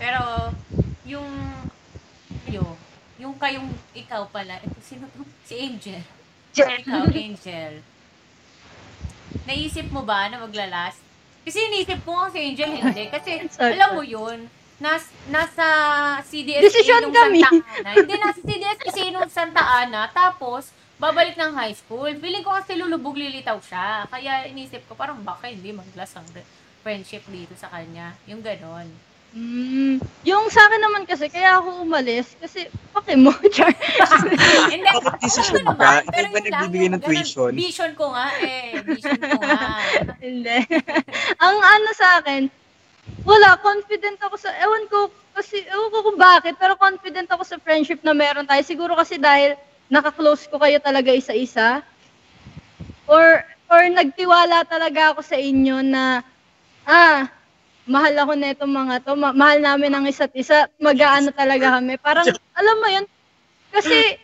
Pero yung yung kayong ikaw pala, ito sino to? Si Angel. Ikaw, Angel. Naisip mo ba na maglalast? Kasi inisip ko nga si Angel, hindi. Kasi alam mo yun, nas, nasa C D S decision nung kami. Santa Ana. Hindi, nasa C D S kasi nung Santa Ana. Tapos, babalik ng high school. Feeling ko kasi lulubog lilitaw siya. Kaya inisip ko, parang baka hindi maglas ang friendship dito sa kanya. Yung ganon. Mm, yung sa akin naman kasi, kaya ako umalis. Kasi, pake mo, Char. Hindi, ako naman. Pero yung lang, yung ganon, vision ko nga eh. Vision ko nga. Hindi. Ang ano sa akin, wala, confident ako sa, ewan ko, kasi, ewan ko kung bakit, pero confident ako sa friendship na meron tayo. Siguro kasi dahil naka-close ko kayo talaga isa-isa. Or, or nagtiwala talaga ako sa inyo na, ah, mahal ako neto mga to, ma- mahal namin ang isa't isa, mag-aano talaga kami. Parang, alam mo yun, kasi,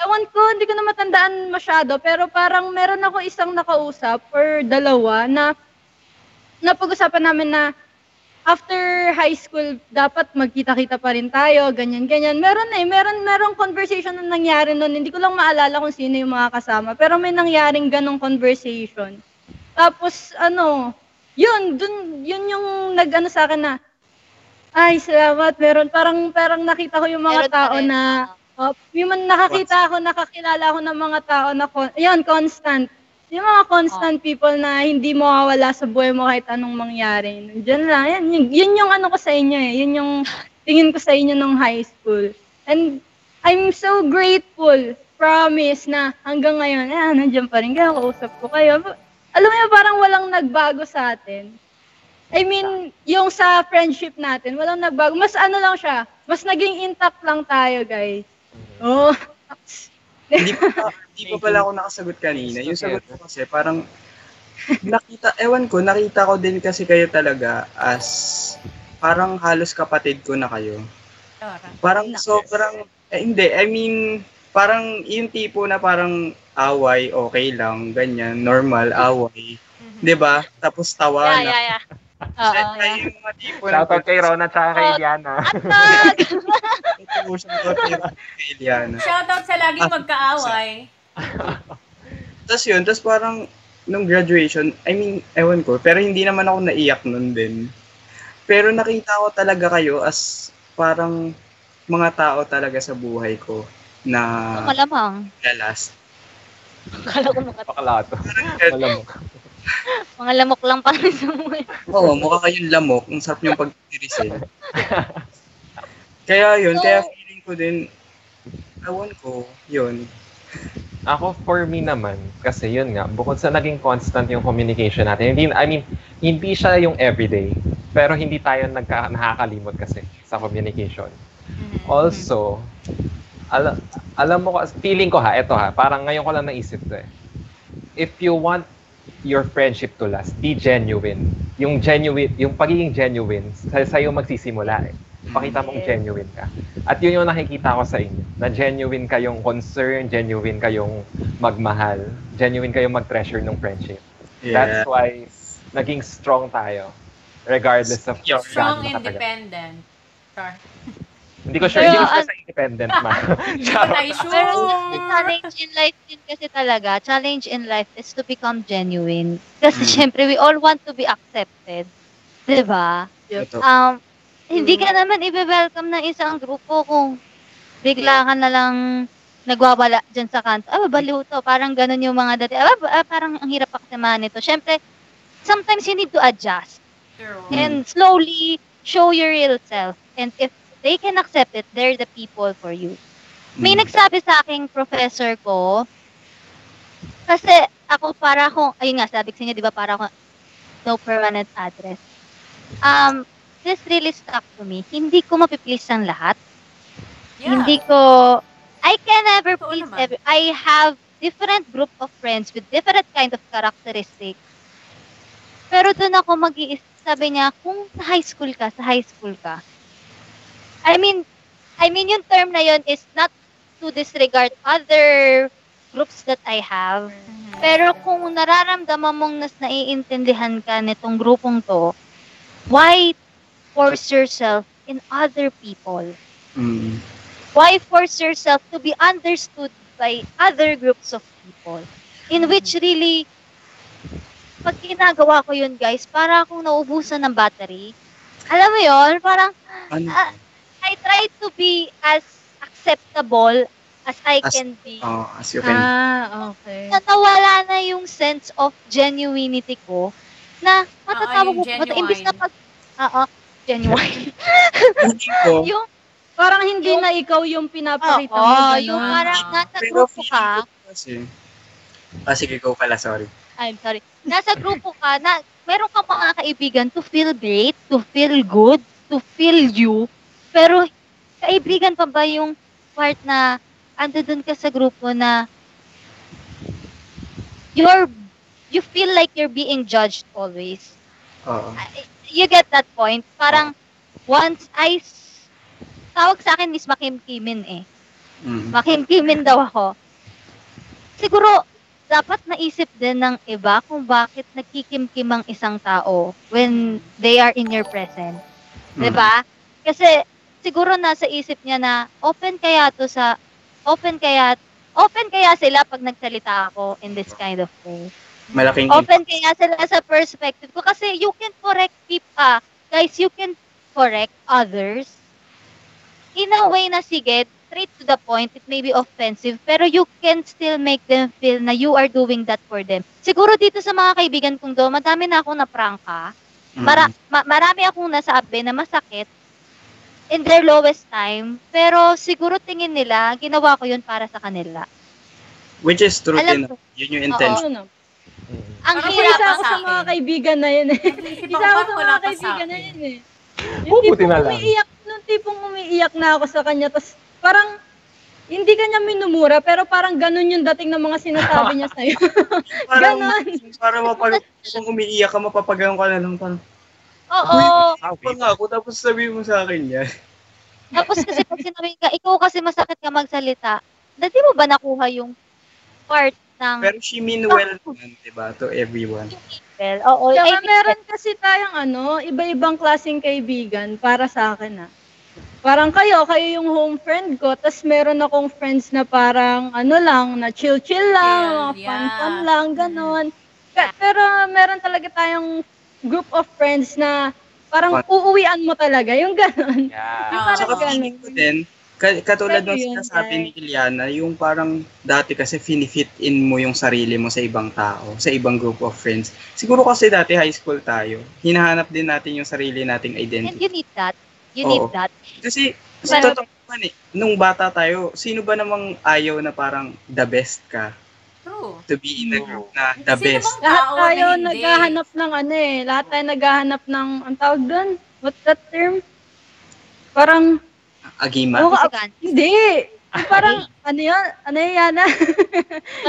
ewan ko, hindi ko na matandaan masyado, pero parang meron ako isang nakausap, or dalawa, na napag-usapan namin na after high school, dapat magkita-kita pa rin tayo, ganyan-ganyan. Meron eh, meron, merong conversation na nangyari nun, hindi ko lang maalala kung sino yung mga kasama, pero may nangyaring ganong conversation. Tapos, ano, yun, dun, yun yung nag-ano sa akin na, ay, salamat, meron. Parang, parang nakita ko yung mga meron tao na, oh, yung man nakakita constant. Ako, nakakilala ako ng mga tao na, yun, constant. Yung mga constant oh. people na hindi mawawala sa buhay mo kahit anong mangyari. Diyan lang, yan, yun, yun yung ano ko sa inyo eh. Yun yung tingin ko sa inyo nung high school. And I'm so grateful, promise, na hanggang ngayon, eh, nandiyan pa rin kayo, kausap ko kayo. Alam mo, parang walang nagbago sa atin. I mean, yung sa friendship natin, walang nagbago. Mas ano lang siya, mas naging intact lang tayo, guys. Oo. Oh. Hindi pa, hindi pa pala ako nakasagot kanina. Yung sagot ko kasi, parang, nakita, ewan ko, nakita ko din kasi kayo talaga as, parang halos kapatid ko na kayo. Parang sobrang, eh, hindi, I mean, parang yung tipo na parang, away, okay lang, ganyan, normal, away. Mm-hmm. Diba? Tapos tawa yeah, na. Yeah, yeah. Oo, yeah. Shout out kay Rona at saka kay Eliana. Shout out sa laging magkaaway. Tapos yun, tapos parang nung graduation, I mean, ewan ko, pero hindi naman ako naiyak nun din. Pero nakita ko talaga kayo as parang mga tao talaga sa buhay ko na malamang. Last. Akala ko mukha. Pakalato. Malamok. Mga lamok lang pa rin sa mga. Oo, mukha kayong lamok. Ang sarap niyong pag-tirisin. Kaya yun, so, kaya feeling ko din, awan ko, yun. Ako, for me naman, kasi yun nga, bukod sa naging constant yung communication natin, hindi, I mean, hindi siya yung everyday, pero hindi tayo nagka, nakakalimot kasi sa communication. Also, Al- alam mo, feeling ko ha, eto ha, parang ngayon ko lang naisip to eh. If you want your friendship to last, be genuine. Yung genuine, yung pagiging genuine, sa sa'yo magsisimula eh. Pakita mong genuine ka. At yun yung nakikita ko sa inyo, na genuine kayong concern, genuine kayong magmahal, genuine kayong mag-treasure ng friendship. Yeah. That's why naging strong tayo, regardless of your strong, independent. Sure. Hindi ko sure, pero, hindi ko sure uh, sa independent man. Pero challenge in life din kasi talaga, challenge in life is to become genuine. Kasi mm. syempre, we all want to be accepted. Diba? Yep. Um, hindi ka naman i-welcome ng isang grupo kung bigla ka na lang nagwawala dyan sa kanto. Ah, baliw to. Parang ganun yung mga dati. Ah, parang ang hirap pakasamahan nito. Syempre, sometimes you need to adjust. And slowly show your real self. And if they can accept it, they're the people for you. May mm. nagsabi sa aking professor ko, kasi ako para akong, ayun nga, sabi ko sa inyo, di ba, para akong no permanent address. Um, this really stuck to me. Hindi ko mapiplease ang lahat. Yeah. Hindi ko, I can never so, please every, I have different group of friends with different kind of characteristics. Pero doon ako mag-iisip, sabi niya, kung sa high school ka, sa high school ka, I mean, I mean yung term na yun is not to disregard other groups that I have. Pero kung nararamdaman mong nas naiintindihan ka nitong grupong to, why force yourself in other people? Mm. Why force yourself to be understood by other groups of people? In which really, pag ginagawa ko yun, guys, para akong naubusan ng battery. Alam mo yun, parang, uh, I try to be as acceptable as I as, can be. Oh, as you can. Ah, okay. Natawala na yung sense of genuinity ko na matatawa ko. But imbis na pag, oo, genuine. Yung, parang hindi yung, na ikaw yung pinapakita oh, mo. Oo, yung parang uh, nasa grupo ka. Kasi, ah, sige, go pala, sorry. I'm sorry. Nasa grupo ka na, meron ka mga kaibigan to feel great, to feel good, to feel you. Pero, kaibigan pa ba yung part na ando dun ka sa grupo na you're, you feel like you're being judged always. Uh-huh. You get that point? Parang, uh-huh. once I, tawag sa akin is makimkimin eh. Mm-hmm. Makimkimin daw ako. Siguro, dapat naisip din ng iba kung bakit nagkikimkim ang isang tao when they are in your presence. Mm-hmm. Diba? Kasi, siguro nasa isip niya na open kaya to sa Open kaya, open kaya sila pag nagsalita ako in this kind of way. Malaking open impact. Kaya sila sa perspective ko. Kasi you can correct people. Ah, guys, you can correct others. In a way na sige, straight to the point, it may be offensive, pero you can still make them feel na you are doing that for them. Siguro dito sa mga kaibigan kong do, madami na akong naprangka. Mara- mm-hmm. ma- marami akong nasabi na masakit. In their lowest time, pero siguro tingin nila, ginawa ko yun para sa kanila. Which is true, din, yun yung intention. Oo, no? Ang parang hirap isa ako sa mga kaibigan na yun eh. Isa ako sa mga kaibigan na yun eh. Yung tipong umiiyak, nung tipong umiiyak na ako sa kanya, tapos parang, hindi kanya minumura, pero parang ganun yung dating ng mga sinasabi niya sa'yo. Ganun. Parang mapag- kung umiiyak ka, mapapagayon ka na lang parang, oo. Ako nga ako, tapos sabihin mo sa akin yan. Tapos kasi pag sinabi ka, ikaw kasi masakit ka magsalita, dati mo ba nakuha yung part ng... Pero she mean well naman, diba? To everyone. Well, oo. Saka meron kasi tayong ano, iba-ibang klaseng kaibigan para sa akin, ha. Parang kayo, kayo yung home friend ko, tapos meron akong friends na parang ano lang, na chill-chill lang, yeah, fun-fun yeah. lang, ganon. Yeah. Pero meron talaga tayong group of friends na parang uuwian mo talaga, yung gano'n. Yeah. Yung parang so, gano'n. Din, katulad ng sinasabi ni Iliana, yung parang dati kasi finifit in mo yung sarili mo sa ibang tao, sa ibang group of friends. Siguro kasi dati high school tayo, hinahanap din natin yung sarili nating identity. And you need that. You Oo. need that. Kasi, sa totoo man eh, nung bata tayo, sino ba namang ayaw na parang the best ka? True. To be in a group na the best. Lahat tayo na naghahanap ng ano eh. Lahat tayo naghahanap ng, ang tawag doon? What's that term? Parang... Agima? Oh, a- hindi! Parang, ano yan? Ano yan?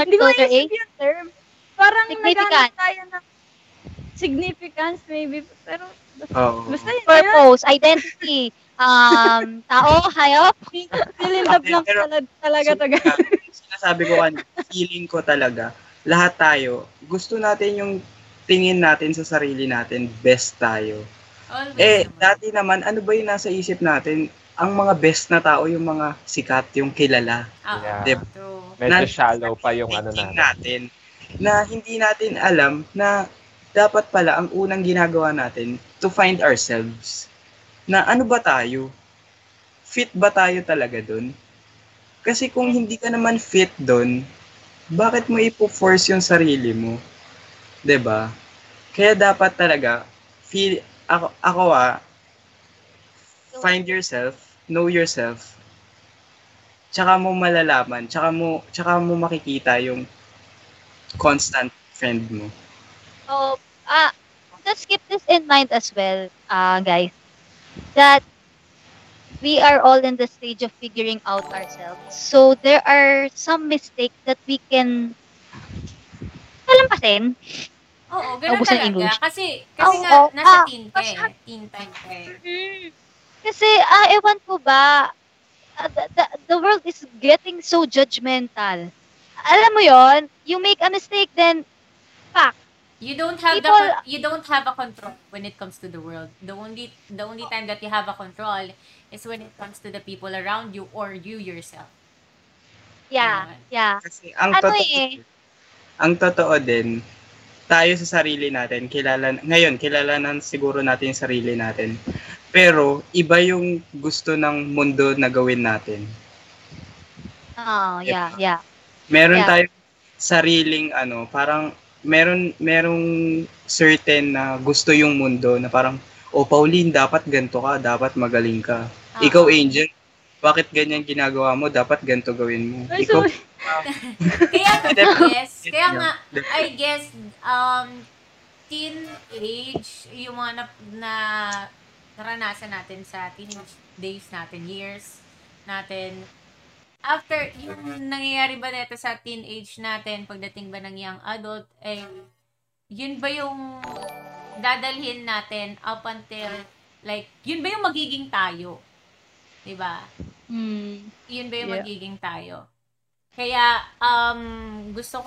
Hindi ko naisip yung term. Parang naghahanap tayo ng significance maybe. Pero, oh. basta yun. Purpose, identity. Um, tao, hayop. Feeling love lang talaga so, talaga. Sinasabi ko kanina, feeling ko talaga, lahat tayo, gusto natin yung tingin natin sa sarili natin, best tayo. Always eh, naman. Dati naman, ano ba yung nasa isip natin? Ang mga best na tao, yung mga sikat, yung kilala. Yeah. Diba? Medyo shallow pa yung ano natin. natin. Na hindi natin alam na dapat pala ang unang ginagawa natin to find ourselves. Na ano ba tayo? Fit ba tayo talaga dun? Kasi kung hindi ka naman fit dun, bakit mo ipo-force yung sarili mo? 'Di ba? Kaya dapat talaga, feel, ako, ako ah, find yourself, know yourself, tsaka mo malalaman, tsaka mo, tsaka mo makikita yung constant friend mo. Oh, ah, just keep this in mind as well, ah, guys. That we are all in the stage of figuring out ourselves. So there are some mistakes that we can palampasin. Oo, gano'n talaga. Kasi, kasi oh, nga, oh, nasa ah, teen ka eh. Teen time ka eh. Kasi, ah, ewan ko ba, uh, the, the, the world is getting so judgmental. Alam mo yon, you make a mistake, then, fuck. You don't have People, the you don't have a control when it comes to the world. The only the only time that you have a control is when it comes to the people around you or you yourself. Yeah, yeah. yeah. Kasi ang ano totoo, eh? Ang totoo din, tayo sa sarili natin, kilala ngayon, kilala na siguro natin yung sarili natin. Pero iba yung gusto ng mundo na gawin natin. Oh, yeah, diba? yeah. Meron yeah. tayong sariling ano, parang meron merong certain na gusto yung mundo na parang, oh Pauline, dapat ganito ka, dapat magaling ka. Uh-huh. Ikaw Angel, bakit ganyan ginagawa mo, dapat ganito gawin mo. Ay, Ikaw, uh, kaya yes, kaya nga I guess um teenage yung mga na, na naranasan natin sa teenage days natin, years natin. After, yung nangyayari ba nito sa teenage natin, pagdating ba ng young adult, eh, yun ba yung dadalhin natin up until, like, yun ba yung magiging tayo? Diba? Mm. Yun ba yung yeah. magiging tayo? Kaya, um, gusto ko,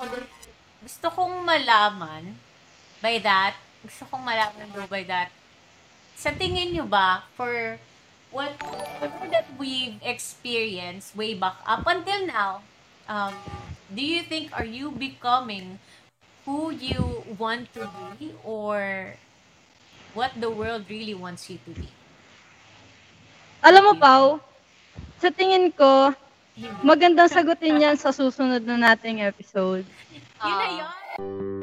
gusto kong malaman by that, gusto kong malaman by that, sa tingin nyo ba, for, what that we've experienced way back up until now, um, do you think, are you becoming who you want to be or what the world really wants you to be? Alam mo, Pao, sa tingin ko, magandang sagutin yan sa susunod na nating episode. Yun na yun!